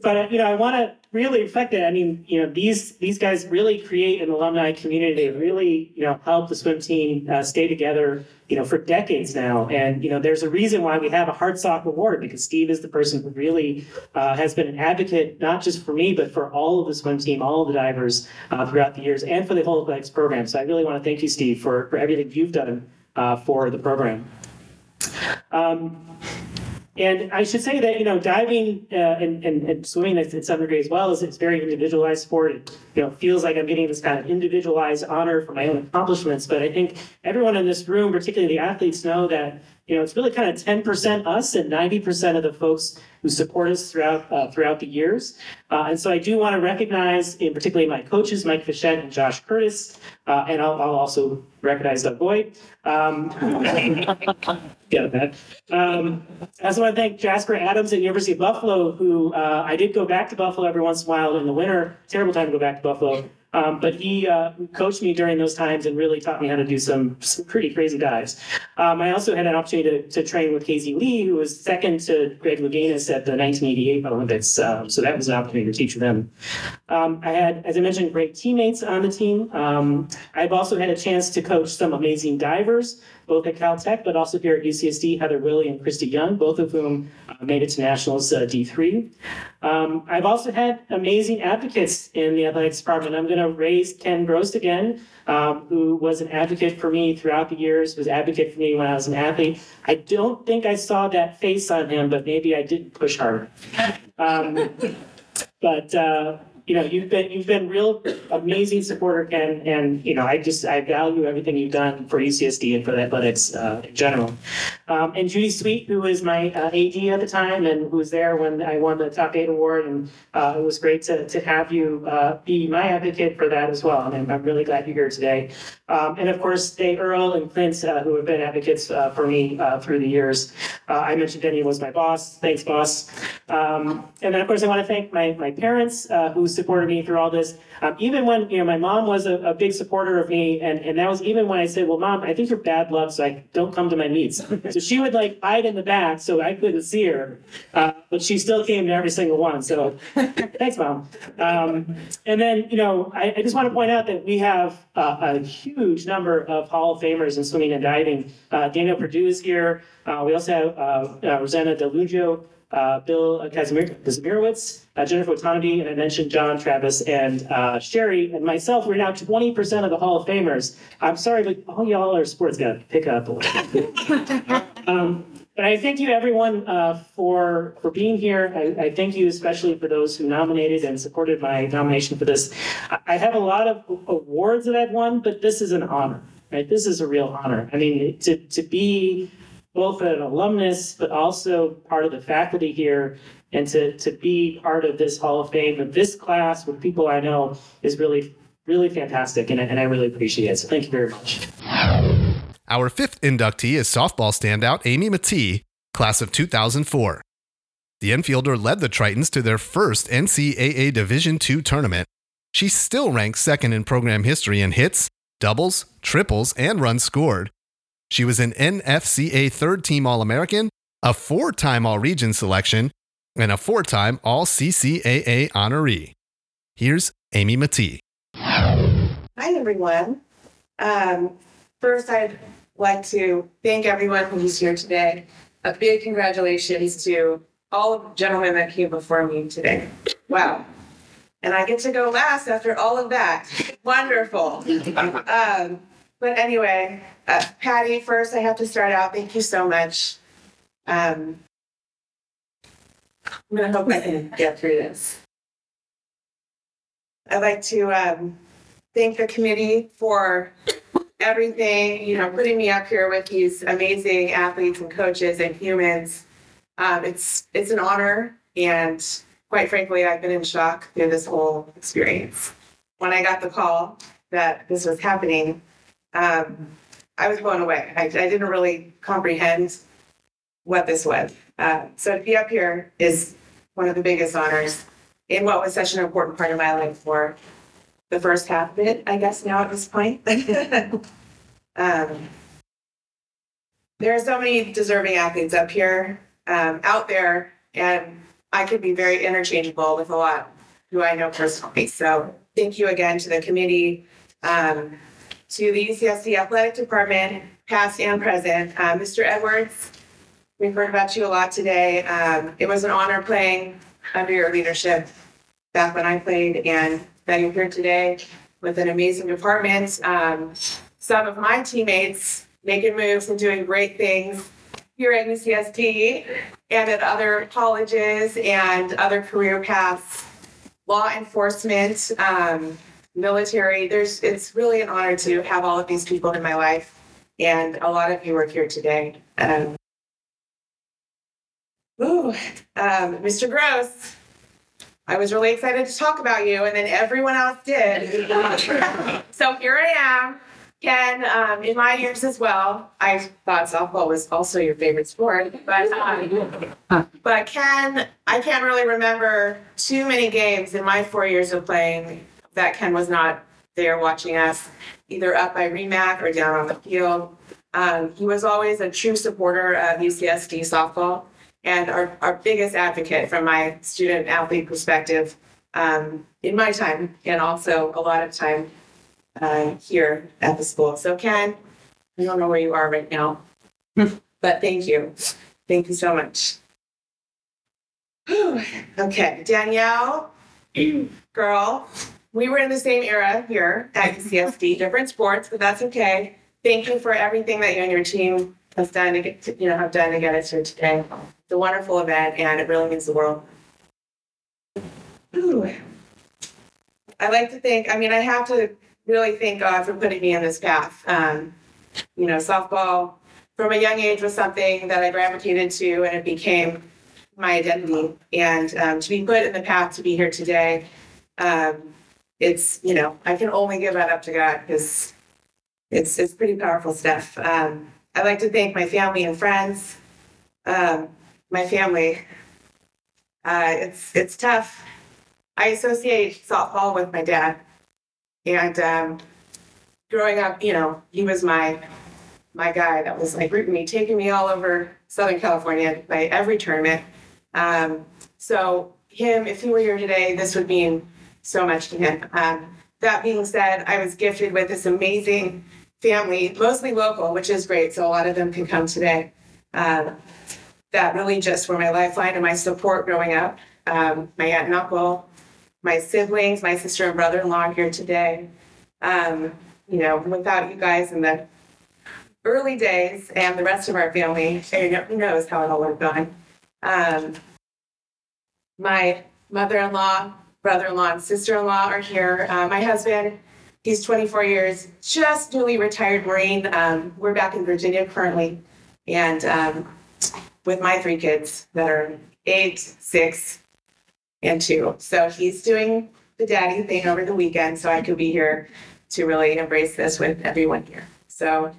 But, you know, I want to really reflect it. I mean, you know, these guys really create an alumni community. They really, you know, help the swim team stay together, you know, for decades now. And, you know, there's a reason why we have a Hartsock Award, because Steve is the person who really has been an advocate, not just for me, but for all of the swim team, all of the divers throughout the years, and for the whole athletics program. So I really want to thank you, Steve, for everything you've done for the program. And I should say that, you know, diving and swimming in some degree as well is it's very individualized sport. It, you know, feels like I'm getting this kind of individualized honor for my own accomplishments. But I think everyone in this room, particularly the athletes, know that, you know, it's really kind of 10% us and 90% of the folks who support us throughout the years. And so I do want to recognize, in particularly my coaches, Mike Pichette and Josh Curtis, and I'll also recognize Doug Boyd. I also want to thank Jasper Adams at University of Buffalo, who I did go back to Buffalo every once in a while in the winter. Terrible time to go back to Buffalo. But he coached me during those times and really taught me how to do some pretty crazy dives. I also had an opportunity to train with Casey Lee, who was second to Greg Louganis at the 1988 Olympics. So that was an opportunity to teach them. I had, as I mentioned, great teammates on the team. I've also had a chance to coach some amazing divers, both at Caltech, but also here at UCSD, Heather Willie and Christy Young, both of whom made it to Nationals D3. I've also had amazing advocates in the athletics department. I'm going to raise Ken Gross again, who was an advocate for me throughout the years, was an advocate for me when I was an athlete. I don't think I saw that face on him, but maybe I didn't push harder. You know, you've been real amazing supporter, Ken, and you know, I value everything you've done for UCSD and for the athletics in general. And Judy Sweet, who was my AD at the time and who was there when I won the Top 8 Award, and it was great to have you be my advocate for that as well. And I'm really glad you're here today. And of course, Earl and Clint, who have been advocates for me through the years. I mentioned Denny was my boss. Thanks, boss. And then, of course, I want to thank my parents who supported me through all this. Even when, you know, my mom was a big supporter of me, and that was even when I said, well, Mom, I think you're bad luck, so I don't come to my meets. So she would like hide in the back so I couldn't see her, but she still came to every single one. So thanks, Mom. And then, you know, I just want to point out that we have a huge number of Hall of Famers in swimming and diving. Daniel Perdue is here. We also have Rosanna DeLugio, Bill Kazimierowicz, Jennifer Watanabe, and I mentioned John, Travis, and Sherry, and myself. We're now 20% of the Hall of Famers. I'm sorry, but all y'all are sports got to pick up a little bit. But I thank you, everyone, for being here. I thank you especially for those who nominated and supported my nomination for this. I have a lot of awards that I've won, but this is an honor, right? This is a real honor. I mean, to be both an alumnus, but also part of the faculty here, and to be part of this Hall of Fame of this class with people I know is really, really fantastic, and I really appreciate it. So thank you very much. Our fifth inductee is softball standout Amy Mattee, class of 2004. The infielder led the Tritons to their first NCAA Division II tournament. She still ranks second in program history in hits, doubles, triples, and runs scored. She was an NFCA third-team All-American, a four-time All-Region selection, and a four-time All-CCAA honoree. Here's Amy Mattee. Hi, everyone. First, I'd like to thank everyone who's here today. A big congratulations to all of the gentlemen that came before me today. Wow. And I get to go last after all of that. Wonderful. But anyway, Patty, first I have to start out. Thank you so much. I'm going to hope I can get through this. I'd like to thank the committee for everything, you know, putting me up here with these amazing athletes and coaches and humans. It's an honor. And quite frankly, I've been in shock through this whole experience. When I got the call that this was happening, I was blown away. I didn't really comprehend what this was. So to be up here is one of the biggest honors in what was such an important part of my life for the first half of it, I guess, now at this point. There are so many deserving athletes up here, out there, and I could be very interchangeable with a lot who I know personally. So thank you again to the committee, to the UCSD Athletic Department, past and present. Mr. Edwards, we've heard about you a lot today. It was an honor playing under your leadership back when I played, and that you're here today with an amazing department. Some of my teammates making moves and doing great things here at UCSD and at other colleges and other career paths, law enforcement, military. It's really an honor to have all of these people in my life, and a lot of you are here today. Mr. Gross, I was really excited to talk about you, and then everyone else did. So here I am. Ken, in my years as well, I thought softball was also your favorite sport, but Ken, I can't really remember too many games in my 4 years of playing that Ken was not there watching us, either up by Remac or down on the field. He was always a true supporter of UCSD softball and our biggest advocate from my student athlete perspective in my time, and also a lot of time here at the school. So Ken, I don't know where you are right now, but thank you. Thank you so much. Okay, Danielle, girl, we were in the same era here at UCSD, different sports, but that's okay. Thank you for everything that you and your team have done to get us here today. It's a wonderful event, and it really means the world. I like to think, I have to really thank God for putting me in this path. Softball from a young age was something that I gravitated to, and it became my identity. And to be put in the path to be here today, I can only give that up to God, because it's pretty powerful stuff. I'd like to thank my family and friends. My family, it's tough. I associate softball with my dad. And growing up, he was my guy that was rooting me, taking me all over Southern California by every tournament. So him, if he were here today, this would mean so much to him. That being said, I was gifted with this amazing family, mostly local, which is great. So a lot of them can come today. That really just were my lifeline and my support growing up. My aunt and uncle, my siblings, my sister and brother-in-law here today. Without you guys in the early days and the rest of our family, who knows how it all would have gone. My mother-in-law, brother-in-law, and sister-in-law are here. My husband, he's 24 years, just newly retired Marine. We're back in Virginia currently. And with my three kids that are 8, 6, and 2. So he's doing the daddy thing over the weekend, so I could be here to really embrace this with everyone here. So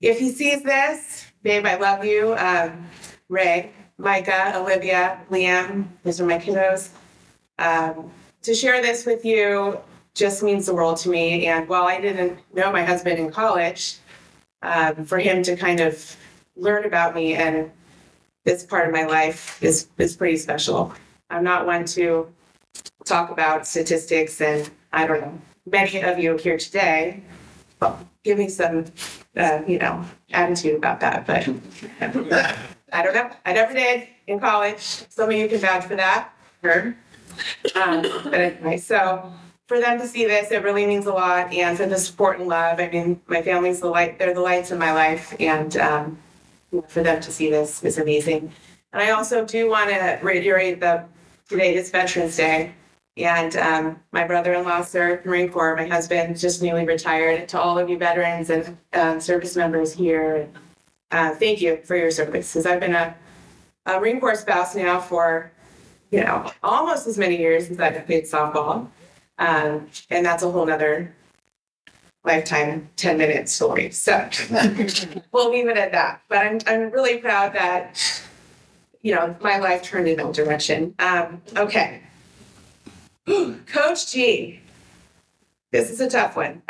if he sees this, babe, I love you. Ray, Micah, Olivia, Liam, those are my kiddos. To share this with you just means the world to me. And while I didn't know my husband in college, for him to kind of learn about me and this part of my life is pretty special. I'm not one to talk about statistics, and I don't know, many of you here today, give me some, attitude about that, but I don't know. I never did in college. Some of you can vouch for that. But anyway, so for them to see this, it really means a lot, and for the support and love. My family's the light. They're the lights in my life, and for them to see this is amazing. And I also do want to reiterate that today is Veterans Day. And my brother-in-law served Marine Corps, my husband just newly retired. To all of you veterans and service members here, thank you for your service. Because I've been a Marine Corps spouse now for, almost as many years as I've played softball. And that's a whole other lifetime 10-minute story. So we'll leave it at that. But I'm really proud that my life turned in that direction. Okay. Coach G. This is a tough one.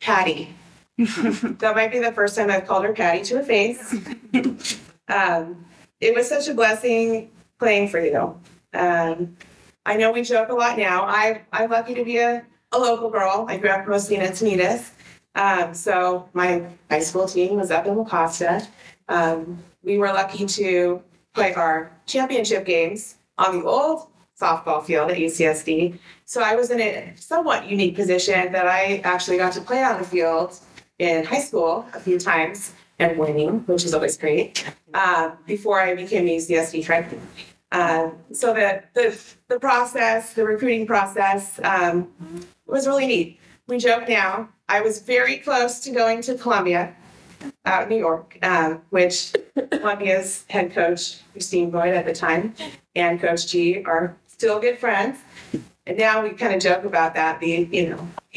Patty. That might be the first time I've called her Patty to her face. It was such a blessing playing for you. I know we joke a lot now. I'm lucky to be a local girl. I grew up mostly in Encinitas. So my high school team was up in La Costa. We were lucky to play our championship games on the old softball field at UCSD. So I was in a somewhat unique position that I actually got to play on the field in high school a few times and winning, which is always great, before I became a UCSD Triton. So the process, the recruiting process, was really neat. We joke now. I was very close to going to Columbia out in New York, which Columbia's head coach, Christine Boyd at the time, and Coach G are still good friends. And now we kind of joke about that, the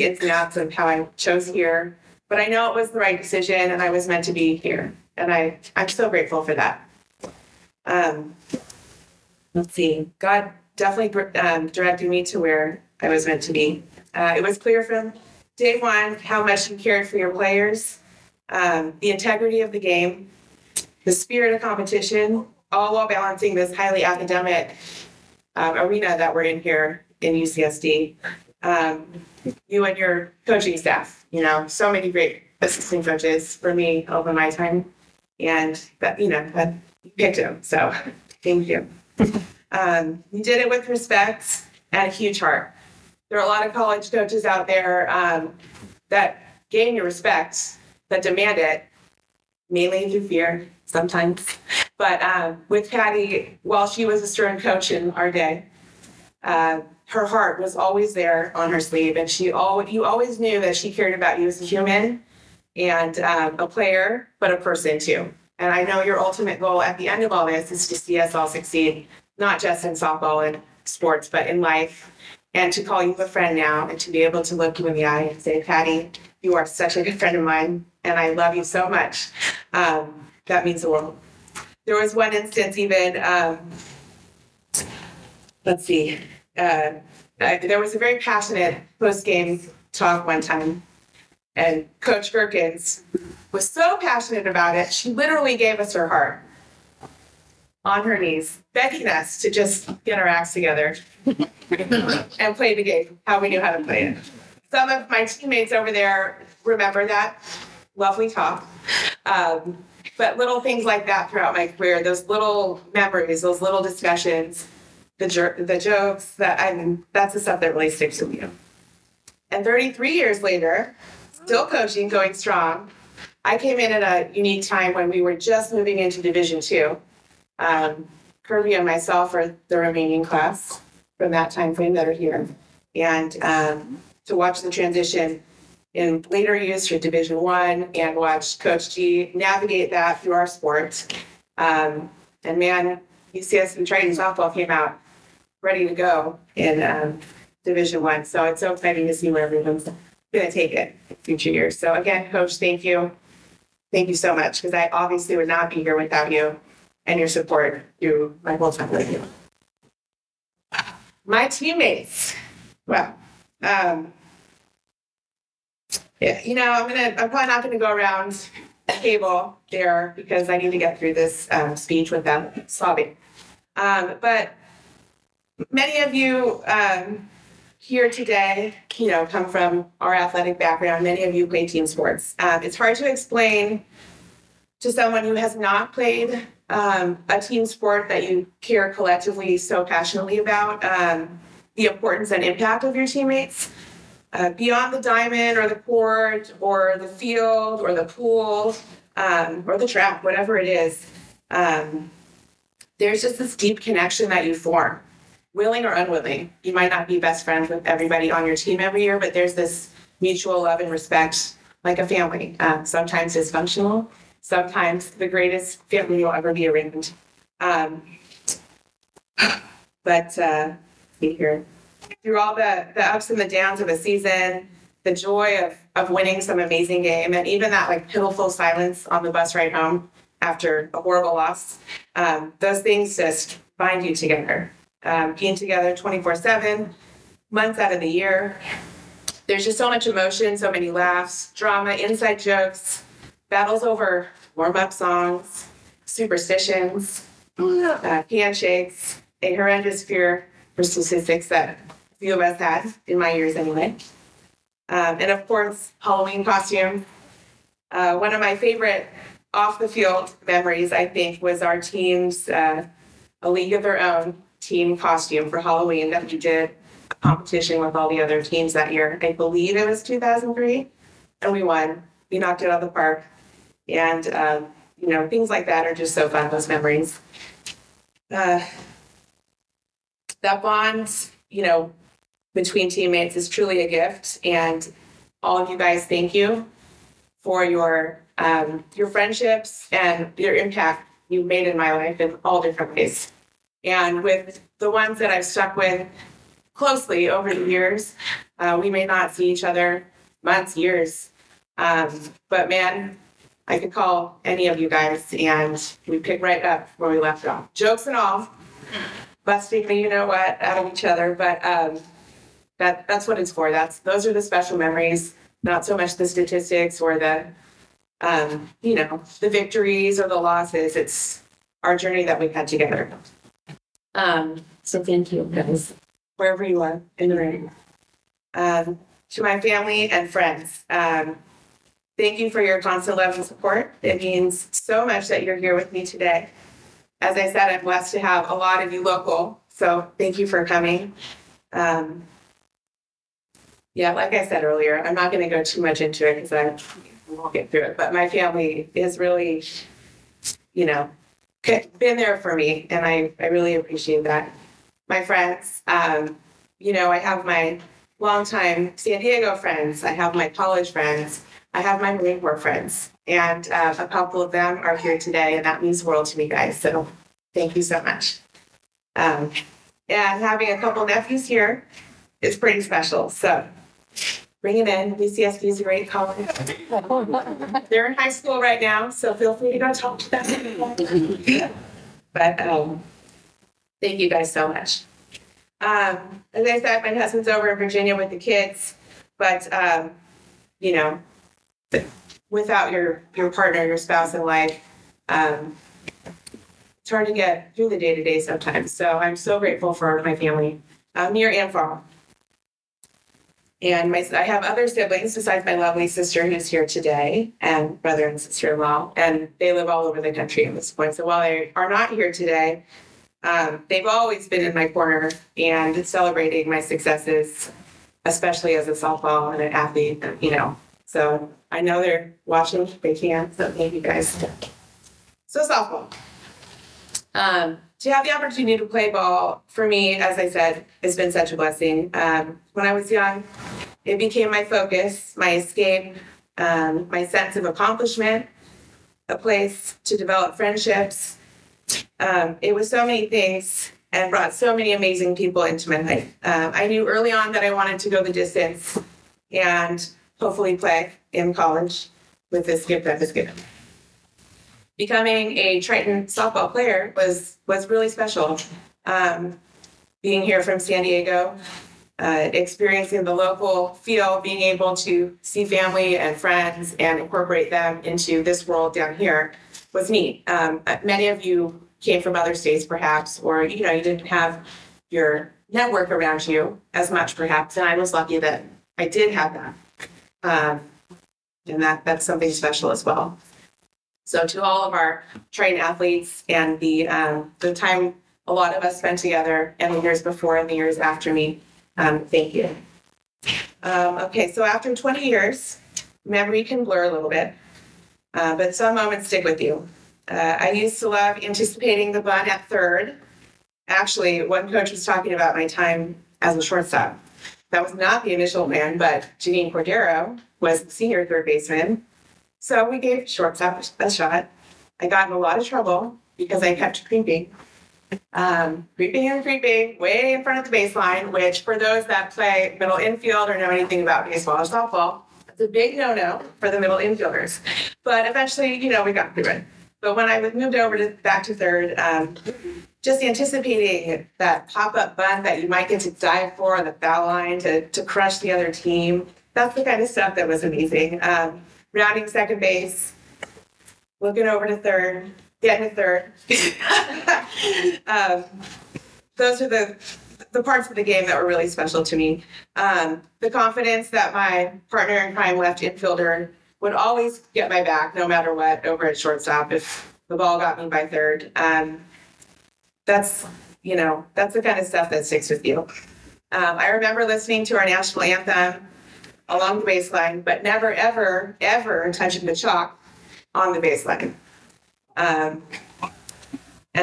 ins and outs of how I chose here. But I know it was the right decision, and I was meant to be here. And I'm so grateful for that. Let's see. God definitely directed me to where I was meant to be. It was clear from day one how much you cared for your players, the integrity of the game, the spirit of competition, all while balancing this highly academic arena that we're in here in UCSD. You and your coaching staff, so many great assistant coaches for me over my time. And that, that you picked them. So thank you. You did it with respect and a huge heart. There are a lot of college coaches out there that gain your respect, that demand it, mainly through fear sometimes. But with Patty, while she was a stern coach in our day, her heart was always there on her sleeve, and you always knew that she cared about you as a human and a player, but a person too. And I know your ultimate goal at the end of all this is to see us all succeed, not just in softball and sports, but in life. And to call you a friend now and to be able to look you in the eye and say, Patty, you are such a good friend of mine, and I love you so much. That means the world. There was one instance even, there was a very passionate post-game talk one time, and Coach Gerkins was so passionate about it, she literally gave us her heart on her knees, begging us to just get our acts together and play the game how we knew how to play it. Some of my teammates over there remember that lovely talk. But little things like that throughout my career, those little memories, those little discussions, the jokes, that's the stuff that really sticks with you. And 33 years later, still coaching, going strong. I came in at a unique time when we were just moving into Division II. Kirby and myself are the remaining class from that time frame that are here, and to watch the transition in later years to Division I and watch Coach G navigate that through our sport. And man, UCSD Tritons softball came out ready to go in Division I, so it's so exciting to see where everyone's going to take it in future years. So again, Coach, thank you so much, because I obviously would not be here without you and your support through my whole time with you. My teammates, well, I'm probably not going to go around the table there because I need to get through this speech without sobbing. But many of you here today, come from our athletic background. Many of you play team sports. It's hard to explain to someone who has not played a team sport that you care collectively so passionately about, the importance and impact of your teammates. Beyond the diamond or the court or the field or the pool or the track, whatever it is, there's just this deep connection that you form, willing or unwilling. You might not be best friends with everybody on your team every year, but there's this mutual love and respect like a family, sometimes dysfunctional. Sometimes the greatest family you'll ever be around. Through all the ups and the downs of the season, the joy of winning some amazing game, and even that pitiful silence on the bus ride home after a horrible loss, those things just bind you together. Being together 24/7, months out of the year. There's just so much emotion, so many laughs, drama, inside jokes, battles over warm-up songs, superstitions, handshakes, a horrendous fear for statistics that few of us had in my years anyway. And of course, Halloween costume. One of my favorite off-the-field memories, I think, was our team's A League of Their Own team costume for Halloween that we did a competition with all the other teams that year. I believe it was 2003, and we won. We knocked it out of the park. And, you know, things like that are just so fun, those memories. That bond, you know, between teammates is truly a gift. And all of you guys, thank you for your friendships and your impact you've made in my life in all different ways. And with the ones that I've stuck with closely over the years, we may not see each other months, years, but man, I could call any of you guys and we pick right up where we left off. Jokes and all, busting the you know what out of each other, but that's what it's for. Those are the special memories, not so much the statistics or the, you know, the victories or the losses. It's our journey that we've had together. So thank you guys, wherever you are in the room. To my family and friends, thank you for your constant love and support. It means so much that you're here with me today. As I said, I'm blessed to have a lot of you local, so thank you for coming. Yeah, like I said earlier, I'm not going to go too much into it because we won't get through it, but my family is really, you know, been there for me, and I really appreciate that. My friends, you know, I have my longtime San Diego friends, I have my college friends, I have my Marine Corps friends, and a couple of them are here today, and that means the world to me, guys, so thank you so much. And having a couple nephews here is pretty special, so bring it in. UCSD is a great college. They're in high school right now, so feel free to go talk to them. But thank you guys so much. As I said, my husband's over in Virginia with the kids, but you know, without your partner, your spouse in life, it's hard to get through the day-to-day sometimes. So I'm so grateful for my family, near and far. And I have other siblings besides my lovely sister who's here today, and brother and sister-in-law, and they live all over the country at this point. So while they are not here today, they've always been in my corner and celebrating my successes, especially as a softball and an athlete, you know. So I know they're watching if they can, so thank you guys. So softball. To have the opportunity to play ball, for me, as I said, has been such a blessing. When I was young, it became my focus, my escape, my sense of accomplishment, a place to develop friendships. It was so many things and brought so many amazing people into my life. I knew early on that I wanted to go the distance and hopefully play in college with this gift that was given. Becoming a Triton softball player was really special. Being here from San Diego, experiencing the local feel, being able to see family and friends and incorporate them into this world down here was neat. Many of you came from other states perhaps, or you know, you didn't have your network around you as much perhaps, and I was lucky that I did have that. And that's something special as well. So to all of our trained athletes and the time a lot of us spent together and the years before and the years after me, thank you. Okay, so after 20 years, memory can blur a little bit, but some moments stick with you. I used to love anticipating the bunt at third. Actually, one coach was talking about my time as a shortstop. That was not the initial plan, but Janine Cordero was the senior third baseman. So we gave shortstop a shot. I got in a lot of trouble because I kept creeping way in front of the baseline, which for those that play middle infield or know anything about baseball or softball, it's a big no-no for the middle infielders. But eventually, you know, we got through it. But when I was moved over back to third, just anticipating that pop-up bunt that you might get to dive for on the foul line to crush the other team, that's the kind of stuff that was amazing. Rounding second base, looking over to third, Yeah, his third. Those are the parts of the game that were really special to me. The confidence that my partner in crime, left infielder, would always get my back no matter what over at shortstop if the ball got me by third. That's the kind of stuff that sticks with you. I remember listening to our national anthem along the baseline, but never, ever, ever touching the chalk on the baseline. And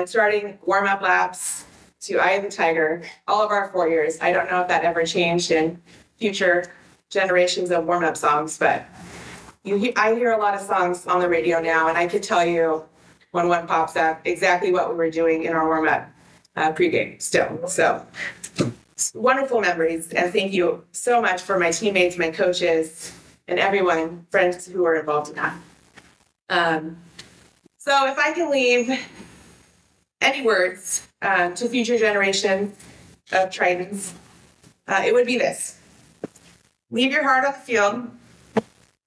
starting warm-up laps to Eye of the Tiger, all of our 4 years. I don't know if that ever changed in future generations of warm-up songs, but I hear a lot of songs on the radio now, and I could tell you when one pops up exactly what we were doing in our warm-up pregame still. So wonderful memories, and thank you so much for my teammates, my coaches, and everyone, friends who were involved in that. So if I can leave any words to future generations of Tritons, it would be this. Leave your heart on the field.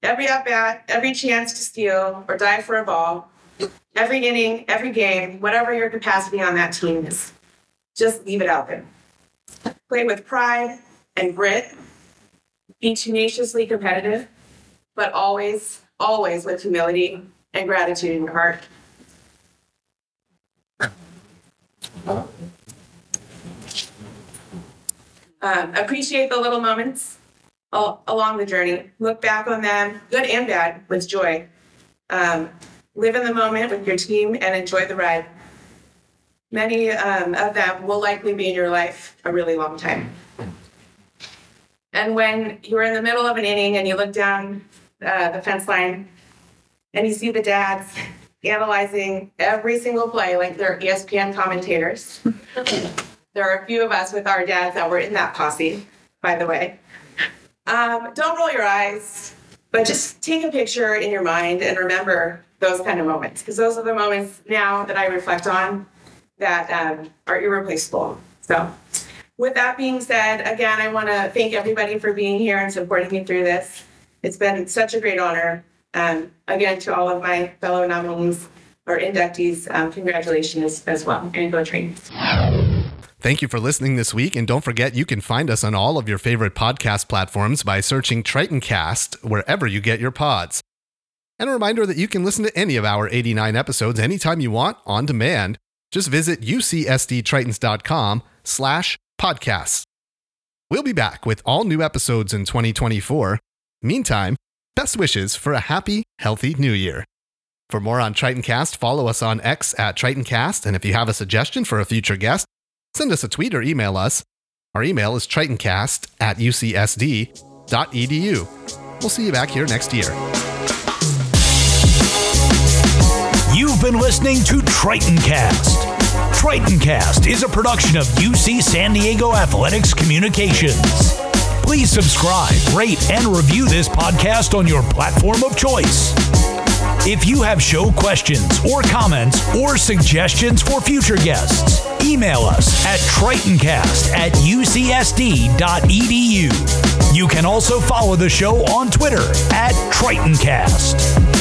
Every at-bat, every chance to steal or dive for a ball, every inning, every game, whatever your capacity on that team is, just leave it out there. Play with pride and grit. Be tenaciously competitive, but always, always with humility and gratitude in your heart. Appreciate the little moments along the journey. Look back on them, good and bad, with joy. Live in the moment with your team and enjoy the ride. Many of them will likely be in your life a really long time. And when you're in the middle of an inning and you look down the fence line, and you see the dads analyzing every single play like they're ESPN commentators. There are a few of us with our dads that were in that posse, by the way. Don't roll your eyes, but just take a picture in your mind and remember those kind of moments, because those are the moments now that I reflect on that are irreplaceable. So with that being said, again, I want to thank everybody for being here and supporting me through this. It's been such a great honor. Again, to all of my fellow nominees or inductees, congratulations as well. And go Tritons. Thank you for listening this week. And don't forget, you can find us on all of your favorite podcast platforms by searching TritonCast wherever you get your pods. And a reminder that you can listen to any of our 89 episodes anytime you want on demand. Just visit UCSDTritons.com/podcasts. We'll be back with all new episodes in 2024. Meantime, best wishes for a happy, healthy new year. For more on TritonCast, follow us on X at TritonCast, and if you have a suggestion for a future guest, send us a tweet or email us. Our email is tritoncast@ucsd.edu. We'll see you back here next year. You've been listening to TritonCast. TritonCast is a production of UC San Diego Athletics Communications. Please subscribe, rate, and review this podcast on your platform of choice. If you have show questions or comments or suggestions for future guests, email us at TritonCast@ucsd.edu. You can also follow the show on Twitter at TritonCast.